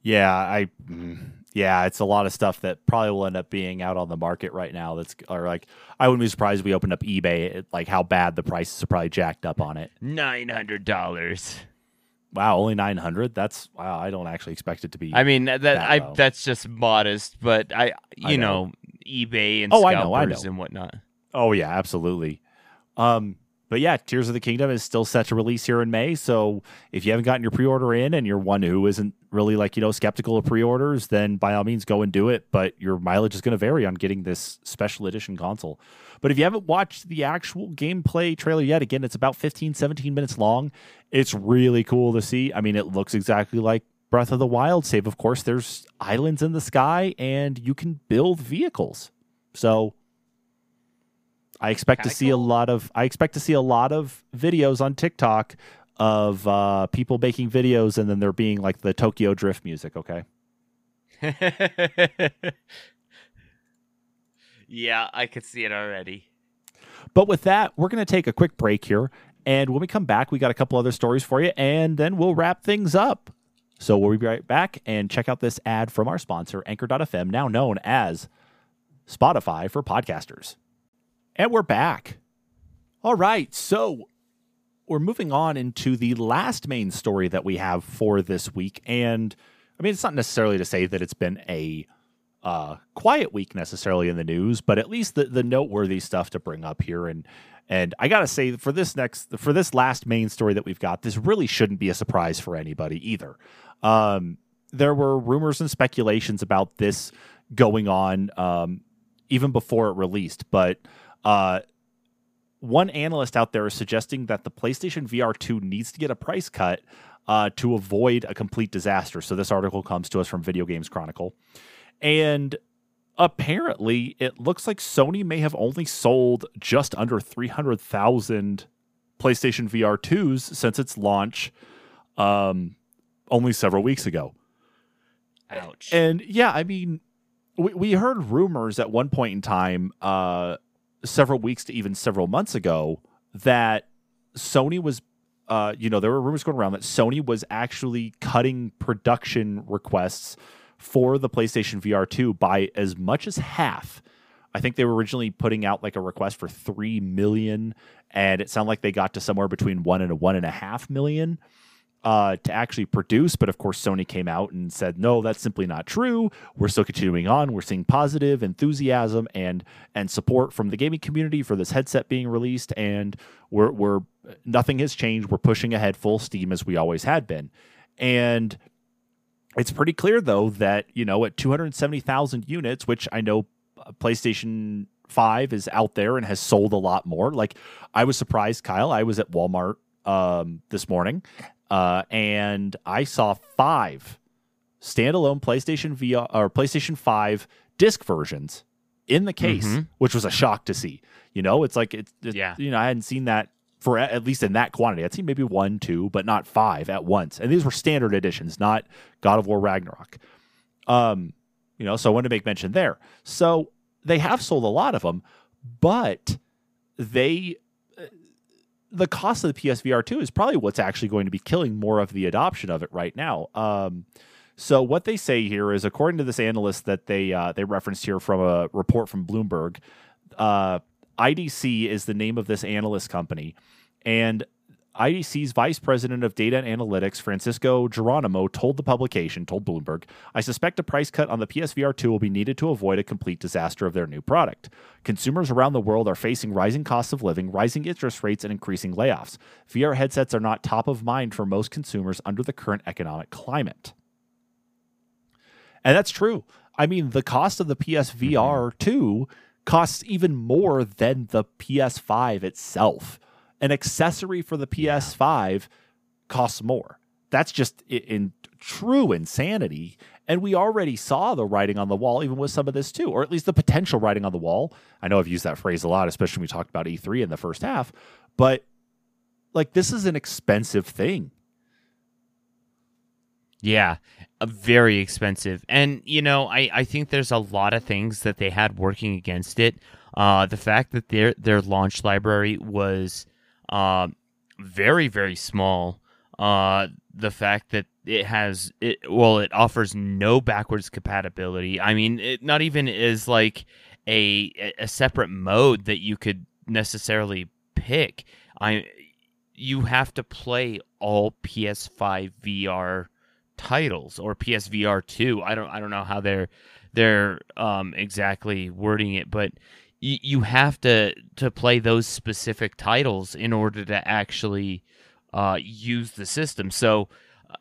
Yeah, I... Mm. Yeah, it's a lot of stuff that probably will end up being out on the market right now. That's or like I wouldn't be surprised if we opened up eBay. At, like how bad the prices are probably jacked up on it. Nine hundred dollars. Wow, only nine hundred. That's wow. I don't actually expect it to be. I mean, that, that I low. That's just modest, but I you I know. know eBay and oh, scalpers I know, I know. and whatnot. Oh yeah, absolutely. Um, but yeah, Tears of the Kingdom is still set to release here in May. So if you haven't gotten your pre-order in and you're one who isn't really like, you know, skeptical of pre-orders, then by all means go and do it. But your mileage is going to vary on getting this special edition console. But if you haven't watched the actual gameplay trailer yet, again, it's about fifteen, seventeen minutes long. It's really cool to see. I mean, it looks exactly like Breath of the Wild, save, of course, there's islands in the sky and you can build vehicles. So... I expect Kinda to see cool. a lot of I expect to see a lot of videos on TikTok of uh, people making videos and then there being like the Tokyo Drift music, okay? Yeah, I could see it already. But with that, we're going to take a quick break here, and when we come back, we got a couple other stories for you, and then we'll wrap things up. So we'll be right back, and check out this ad from our sponsor, Anchor dot f m, now known as Spotify for podcasters. And we're back. All right, so we're moving on into the last main story that we have for this week. And, I mean, it's not necessarily to say that it's been a uh, quiet week necessarily in the news, but at least the, the noteworthy stuff to bring up here. And and I got to say, for this next, for this last main story that we've got, this really shouldn't be a surprise for anybody either. Um, there were rumors and speculations about this going on um, even before it released, but... Uh, one analyst out there is suggesting that the PlayStation V R two needs to get a price cut uh, to avoid a complete disaster. So this article comes to us from Video Games Chronicle. And apparently, it looks like Sony may have only sold just under three hundred thousand PlayStation V R twos since its launch um, only several weeks ago. Ouch. And yeah, I mean, we, we heard rumors at one point in time... Uh, several weeks to even several months ago that Sony was, uh, you know, there were rumors going around that Sony was actually cutting production requests for the PlayStation V R two by as much as half. I think they were originally putting out like a request for three million, and it sounded like they got to somewhere between one and a one and a half million uh, to actually produce. But of course, Sony came out and said, no, that's simply not true. We're still continuing on. We're seeing positive enthusiasm and, and support from the gaming community for this headset being released. And we're, we're, nothing has changed. We're pushing ahead full steam as we always had been. And it's pretty clear though, that, you know, at two hundred seventy thousand units, which I know PlayStation five is out there and has sold a lot more. Like I was surprised, Kyle, I was at Walmart, um, this morning, Uh, and I saw five standalone PlayStation V R or PlayStation five disc versions in the case, mm-hmm. which was a shock to see. You know, it's like it's, it's yeah. You know, I hadn't seen that for at least in that quantity. I'd seen maybe one, two, but not five at once. And these were standard editions, not God of War Ragnarok. Um, you know, so I wanted to make mention there. So they have sold a lot of them, but they. The cost of the P S V R two is probably what's actually going to be killing more of the adoption of it right now. Um, so what they say here is, according to this analyst that they uh, they referenced here from a report from Bloomberg, uh, I D C is the name of this analyst company. And I D C's Vice President of Data and Analytics, Francisco Geronimo, told the publication, told Bloomberg, I suspect a price cut on the P S V R two will be needed to avoid a complete disaster of their new product. Consumers around the world are facing rising costs of living, rising interest rates, and increasing layoffs. V R headsets are not top of mind for most consumers under the current economic climate. And that's true. I mean, the cost of the P S V R two costs even more than the P S five itself. An accessory for the P S five costs more. that's just in, in true insanity. And we already saw the writing on the wall, even with some of this too, or at least the potential writing on the wall. I know I've used that phrase a lot, especially when we talked about E three in the first half, but like, this is an expensive thing. Yeah, very expensive. And, you know, I, I think there's a lot of things that they had working against it. Uh, the fact that their their launch library was uh, very, very small. Uh, the fact that it has, it well, it offers no backwards compatibility. I mean, it not even is like a a separate mode that you could necessarily pick. I you have to play all P S five V R titles or P S V R two. I don't I don't know how they're they're um exactly wording it, but y- you have to to play those specific titles in order to actually uh use the system. So uh,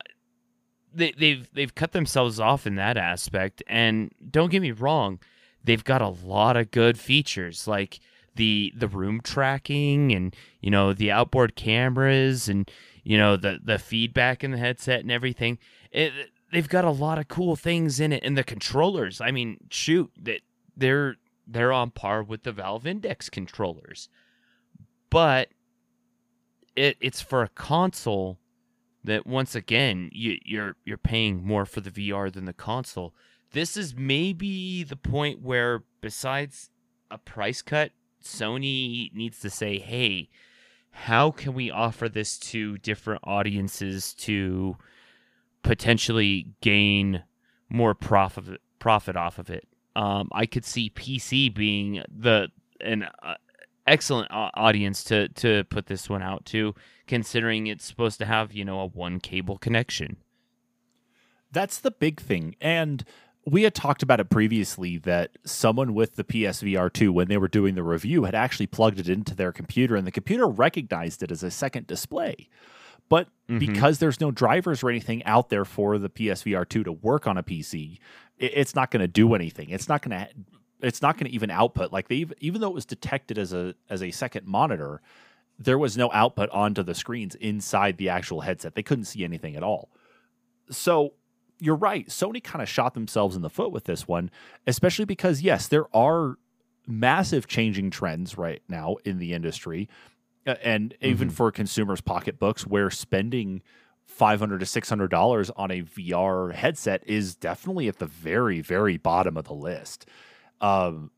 they they've they've cut themselves off in that aspect, and don't get me wrong, they've got a lot of good features like the the room tracking and, you know, the outboard cameras and, you know, the the feedback in the headset and everything. It, they've got a lot of cool things in it, and the controllers. I mean, shoot, that they're they're on par with the Valve Index controllers. But it it's for a console that, once again, you, you're you're paying more for the V R than the console. This is maybe the point where, besides a price cut, Sony needs to say, hey, how can we offer this to different audiences to potentially gain more profit profit off of it? Um, I could see P C being the an uh, excellent audience to to put this one out to, considering it's supposed to have, you know, a one cable connection. That's the big thing, and we had talked about it previously that someone with the P S V R two, when they were doing the review, had actually plugged it into their computer, and the computer recognized it as a second display. But mm-hmm. because there's no drivers or anything out there for the P S V R two to work on a P C, it's not going to do anything. It's not going to. It's not going to even output. Like they, even though it was detected as a as a second monitor, there was no output onto the screens inside the actual headset. They couldn't see anything at all. So. You're right. Sony kind of shot themselves in the foot with this one, especially because, yes, there are massive changing trends right now in the industry. And mm-hmm. even for consumers' pocketbooks, where spending five hundred dollars to six hundred dollars on a V R headset is definitely at the very, very bottom of the list. Um,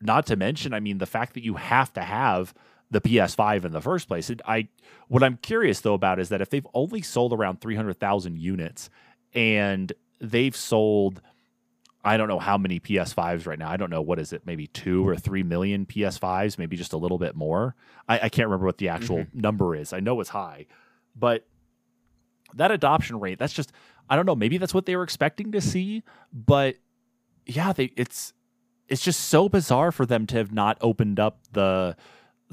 not to mention, I mean, the fact that you have to have the P S five in the first place. And I, what I'm curious, though, about is that if they've only sold around three hundred thousand units, and they've sold, I don't know how many P S fives right now. I don't know, what is it, maybe two or three million P S fives, maybe just a little bit more. I, I can't remember what the actual mm-hmm. number is. I know it's high, but that adoption rate, that's just, I don't know, maybe that's what they were expecting to see. But yeah, they, it's it's just so bizarre for them to have not opened up the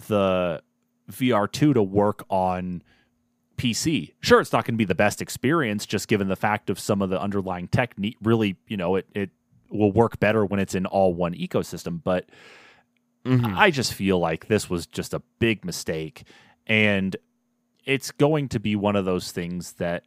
the V R two to work on P C. Sure, it's not going to be the best experience, just given the fact of some of the underlying tech. Really, you know, it it will work better when it's in all one ecosystem. But mm-hmm. I just feel like this was just a big mistake, and it's going to be one of those things that,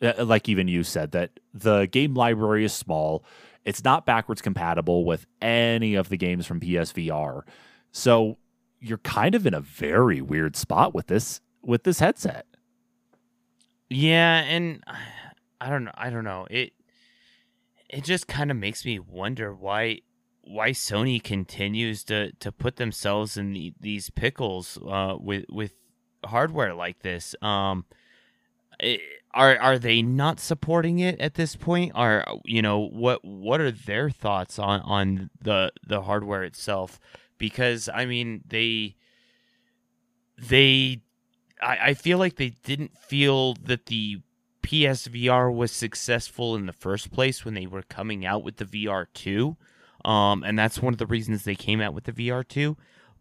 uh, like even you said, that the game library is small. It's not backwards compatible with any of the games from P S V R, so you're kind of in a very weird spot with this with this headset. Yeah, and I don't know. I don't know. It it just kind of makes me wonder why why Sony continues to, to put themselves in the, these pickles uh, with with hardware like this. Um, it, are are they not supporting it at this point? Are you know what what are their thoughts on, on the the hardware itself? Because I mean they they. I feel like they didn't feel that the P S V R was successful in the first place when they were coming out with the V R two. Um, and that's one of the reasons they came out with the V R two.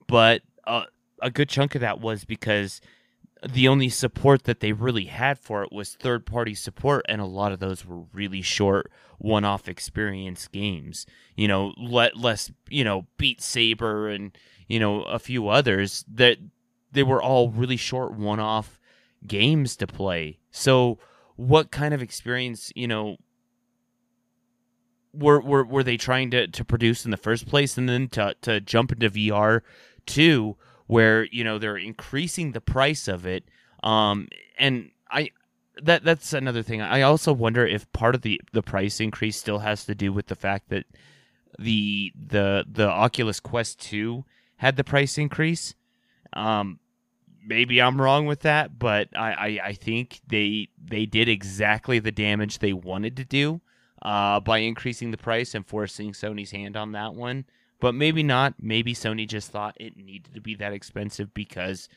But uh, a good chunk of that was because the only support that they really had for it was third-party support, and a lot of those were really short, one-off experience games. You know, let less, you know, Beat Saber and, you know, a few others that... They were all really short one-off games to play. So what kind of experience, you know, were were were they trying to, to produce in the first place, and then to to jump into V R too, where, you know, they're increasing the price of it. Um, and I that that's another thing. I also wonder if part of the, the price increase still has to do with the fact that the the the Oculus Quest two had the price increase. Um, maybe I'm wrong with that, but I, I, I think they they did exactly the damage they wanted to do uh, by increasing the price and forcing Sony's hand on that one. But maybe not. Maybe Sony just thought it needed to be that expensive because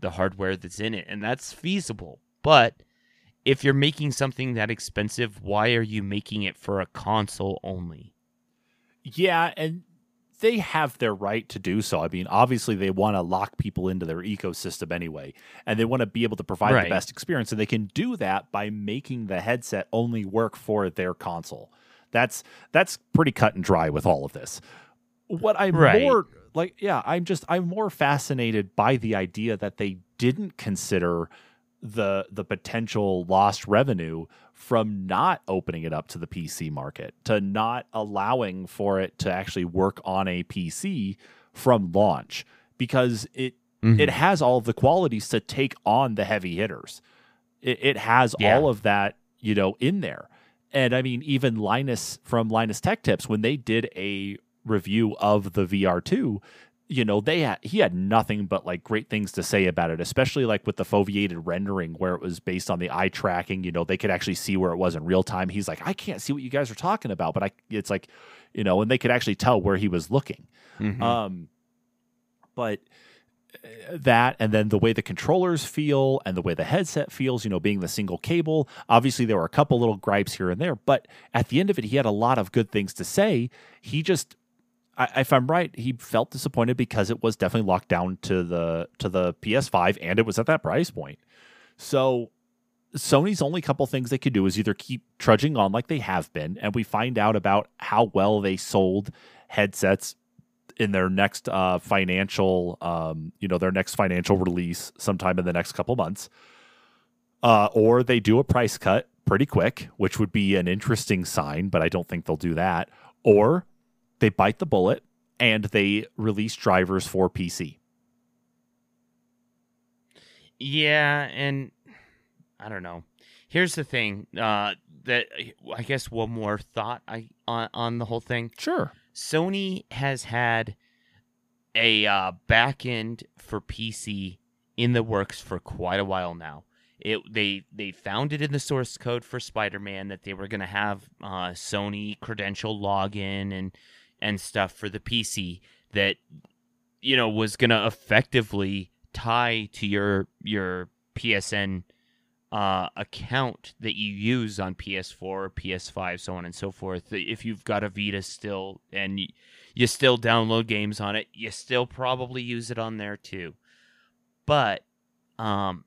the hardware that's in it, and that's feasible. But if you're making something that expensive, why are you making it for a console only? Yeah, and they have their right to do so. I mean, obviously they want to lock people into their ecosystem anyway, and they want to be able to provide right. the best experience, and they can do that by making the headset only work for their console. That's that's pretty cut and dry with all of this. What I'm right. more like, yeah, I'm just I'm more fascinated by the idea that they didn't consider the the potential lost revenue from not opening it up to the P C market, to not allowing for it to actually work on a P C from launch, because it mm-hmm. it has all of the qualities to take on the heavy hitters. It, it has yeah. all of that, you know, in there. And I mean, even Linus from Linus Tech Tips, when they did a review of the V R two, you know, they had, he had nothing but like great things to say about it, especially like with the foveated rendering where it was based on the eye tracking. You know, they could actually see where it was in real time. He's like, I can't see what you guys are talking about, but I, it's like, you know, and they could actually tell where he was looking. Mm-hmm. Um, but that, and then the way the controllers feel and the way the headset feels, you know, being the single cable, obviously there were a couple little gripes here and there, but at the end of it, he had a lot of good things to say. He just, I, if I'm right, he felt disappointed because it was definitely locked down to the to the P S five, and it was at that price point. So Sony's only couple things they could do is either keep trudging on like they have been, and we find out about how well they sold headsets in their next uh, financial, um, you know, their next financial release sometime in the next couple months, uh, or they do a price cut pretty quick, which would be an interesting sign, but I don't think they'll do that, or they bite the bullet and they release drivers for P C. Yeah, and I don't know. Here's the thing, uh, that I guess one more thought I on, on the whole thing. Sure. Sony has had a uh, back end for P C in the works for quite a while now. It they they found it in the source code for Spider-Man that they were going to have uh, Sony credential login and and stuff for the P C that, you know, was going to effectively tie to your your P S N uh, account that you use on P S four or P S five, so on and so forth. If you've got a Vita still and you, you still download games on it, you still probably use it on there too. But um.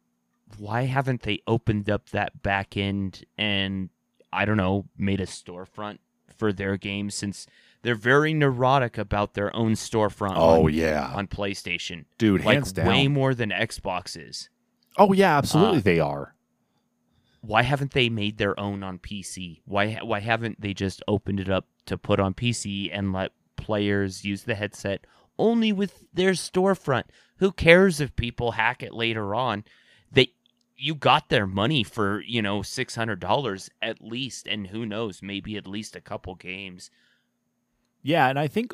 why haven't they opened up that back end and, I don't know, made a storefront for their games, since they're very neurotic about their own storefront oh, on, yeah. on PlayStation. Dude, like, hands down. Way more than Xbox is. Oh, yeah, absolutely uh, they are. Why haven't they made their own on P C? Why why haven't they just opened it up to put on P C and let players use the headset only with their storefront? Who cares if people hack it later on? You got their money for, you know, six hundred dollars at least, and who knows, maybe at least a couple games. Yeah, and I think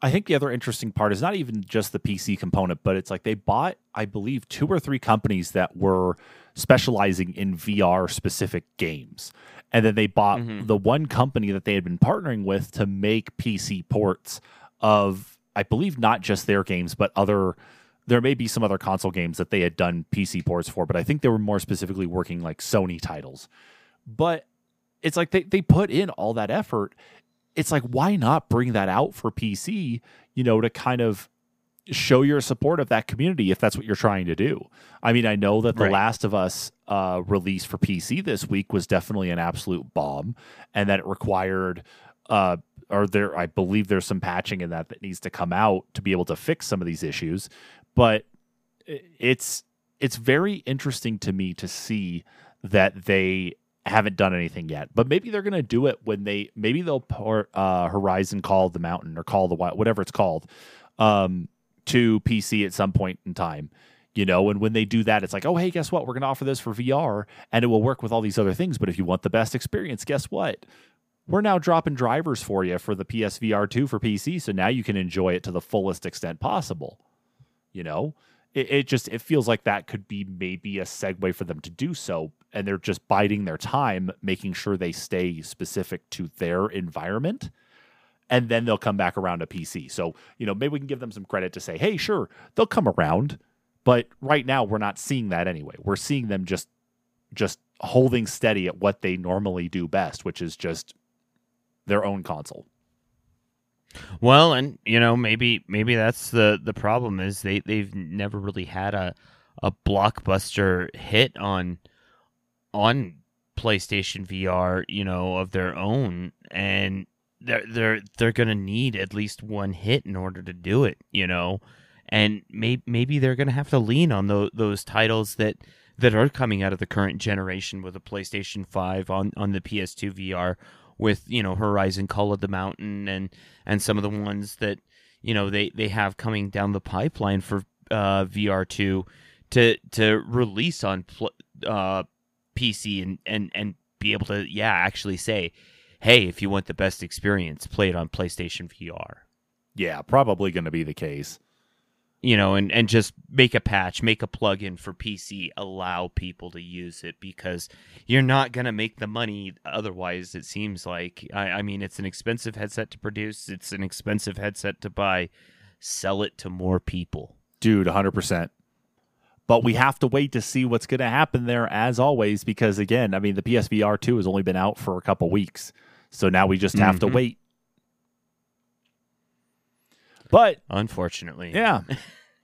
I think the other interesting part is not even just the P C component, but it's like they bought, I believe, two or three companies that were specializing in V R-specific games. And then they bought mm-hmm. the one company that they had been partnering with to make P C ports of, I believe, not just their games, but other. There may be some other console games that they had done P C ports for, but I think they were more specifically working like Sony titles. But it's like they, they put in all that effort. It's like, why not bring that out for P C, you know, to kind of show your support of that community if that's what you're trying to do? I mean, I know that The right. Last of Us uh, release for P C this week was definitely an absolute bomb, and that it required... Uh, or there, I believe there's some patching in that that needs to come out to be able to fix some of these issues. But it's it's very interesting to me to see that they haven't done anything yet, but maybe they're going to do it when they, maybe they'll pour uh, Horizon Call the Mountain or Call the Wild, whatever it's called, um, to P C at some point in time, you know, and when they do that, it's like, oh, hey, guess what? We're going to offer this for V R and it will work with all these other things. But if you want the best experience, guess what? We're now dropping drivers for you for the P S V R two for P C. So now you can enjoy it to the fullest extent possible. You know, it, it just, it feels like that could be maybe a segue for them to do so. And they're just biding their time, making sure they stay specific to their environment. And then they'll come back around to P C. So, you know, maybe we can give them some credit to say, hey, sure, they'll come around. But right now we're not seeing that anyway. We're seeing them just just holding steady at what they normally do best, which is just their own console. Well, and you know, maybe maybe that's the, the problem is they, they've never really had a a blockbuster hit on on PlayStation V R, you know, of their own, and they're they're they're gonna need at least one hit in order to do it, you know. And maybe maybe they're going to have to lean on those, those titles that, that are coming out of the current generation with a PlayStation five on, on the P S two V R with, you know, Horizon Call of the Mountain and, and some of the ones that, you know, they, they have coming down the pipeline for uh, V R two to to release on pl- uh, P C and, and, and be able to, yeah, actually say, hey, if you want the best experience, play it on PlayStation V R. Yeah, probably going to be the case. You know, and, and just make a patch, make a plug-in for P C, allow people to use it, because you're not going to make the money otherwise, it seems like. I, I mean, it's an expensive headset to produce. It's an expensive headset to buy. Sell it to more people. Dude, one hundred percent. But we have to wait to see what's going to happen there, as always, because, again, I mean, the P S V R two has only been out for a couple weeks. So now we just have mm-hmm. to wait. But unfortunately, yeah,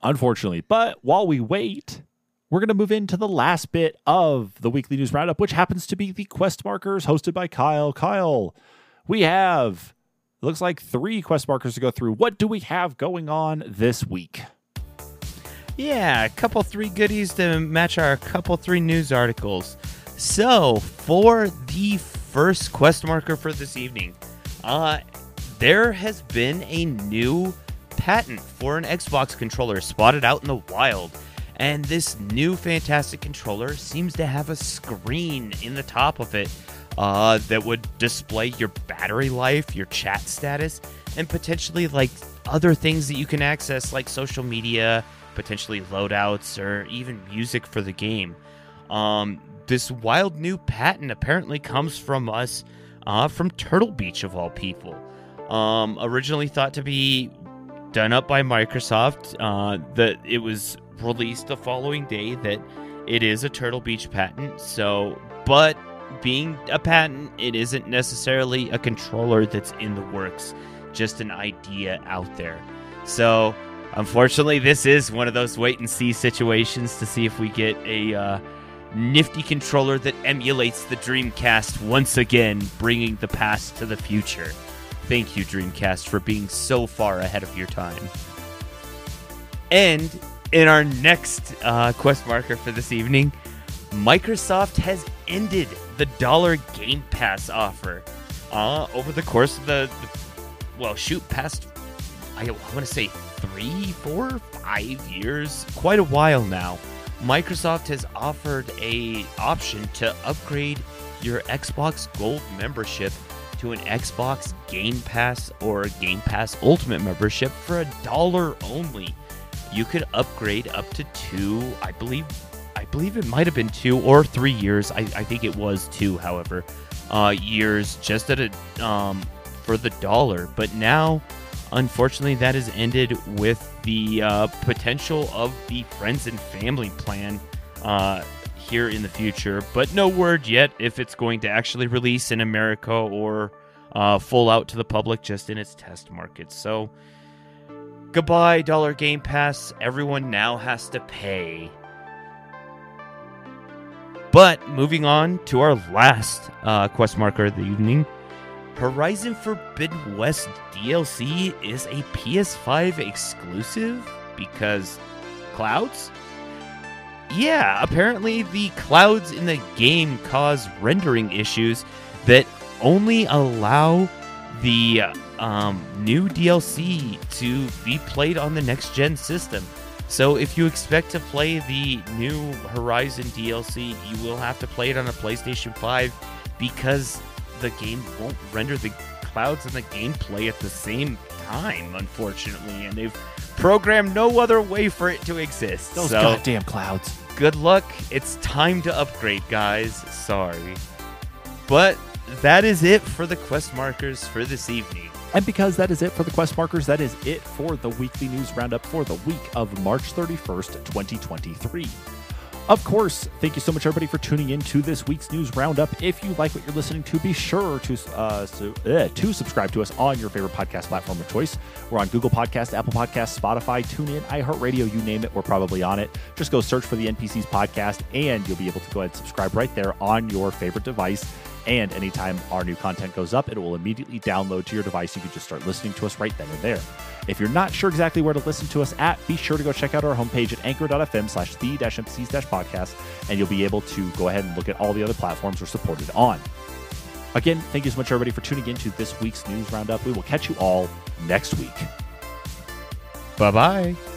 unfortunately, but while we wait, we're going to move into the last bit of the weekly news roundup, which happens to be the quest markers hosted by Kyle. Kyle, we have, looks like three quest markers to go through. What do we have going on this week? Yeah, a couple, three goodies to match our couple, three news articles. So for the first quest marker for this evening, uh, there has been a new patent for an Xbox controller spotted out in the wild, and this new fantastic controller seems to have a screen in the top of it uh, that would display your battery life, your chat status, and potentially like other things that you can access like social media, potentially loadouts, or even music for the game. Um, this wild new patent apparently comes from us, uh, from Turtle Beach of all people. Um, originally thought to be done up by Microsoft, uh, that it was released the following day that it is a Turtle Beach patent. So, but being a patent, it isn't necessarily a controller that's in the works, just an idea out there. So, unfortunately, this is one of those wait and see situations to see if we get a uh, nifty controller that emulates the Dreamcast once again, bringing the past to the future. Thank you, Dreamcast, for being so far ahead of your time. And in our next uh, quest marker for this evening, Microsoft has ended the dollar Game Pass offer. Uh, over the course of the, the well, shoot, past, I, I want to say three, four, five years, quite a while now, Microsoft has offered a option to upgrade your Xbox Gold membership to an Xbox Game Pass or Game Pass Ultimate membership for a dollar only. You could upgrade up to two, I believe I believe it might have been two or three years. I, I think it was two, however, uh, years just at a um, for the dollar. But now, unfortunately, that has ended with the uh, potential of the Friends and Family plan uh here in the future, but no word yet if it's going to actually release in America or uh, full out to the public, just in its test markets. So goodbye, dollar Game Pass. Everyone now has to pay. But moving on to our last uh, quest marker of the evening, Horizon Forbidden West D L C is a P S five exclusive because clouds. Yeah, apparently the clouds in the game cause rendering issues that only allow the um, new D L C to be played on the next-gen system. So if you expect to play the new Horizon D L C, you will have to play it on a PlayStation five because the game won't render the clouds and the gameplay at the same time, unfortunately, and they've programmed no other way for it to exist. Those so, goddamn clouds. Good luck. It's time to upgrade, guys. Sorry. But that is it for the quest markers for this evening. And because that is it for the quest markers, that is it for the weekly news roundup for the week of March thirty-first, twenty twenty-three. Of course, thank you so much, everybody, for tuning in to this week's news roundup. If you like what you're listening to, be sure to uh, so, uh, to subscribe to us on your favorite podcast platform of choice. We're on Google Podcasts, Apple Podcasts, Spotify, TuneIn, iHeartRadio, you name it, we're probably on it. Just go search for the N P Cs podcast, and you'll be able to go ahead and subscribe right there on your favorite device. And anytime our new content goes up, it will immediately download to your device. You can just start listening to us right then and there. If you're not sure exactly where to listen to us at, be sure to go check out our homepage at anchor.fm slash the MCs podcast, and you'll be able to go ahead and look at all the other platforms we're supported on. Again, thank you so much, everybody, for tuning in to this week's news roundup. We will catch you all next week. Bye-bye.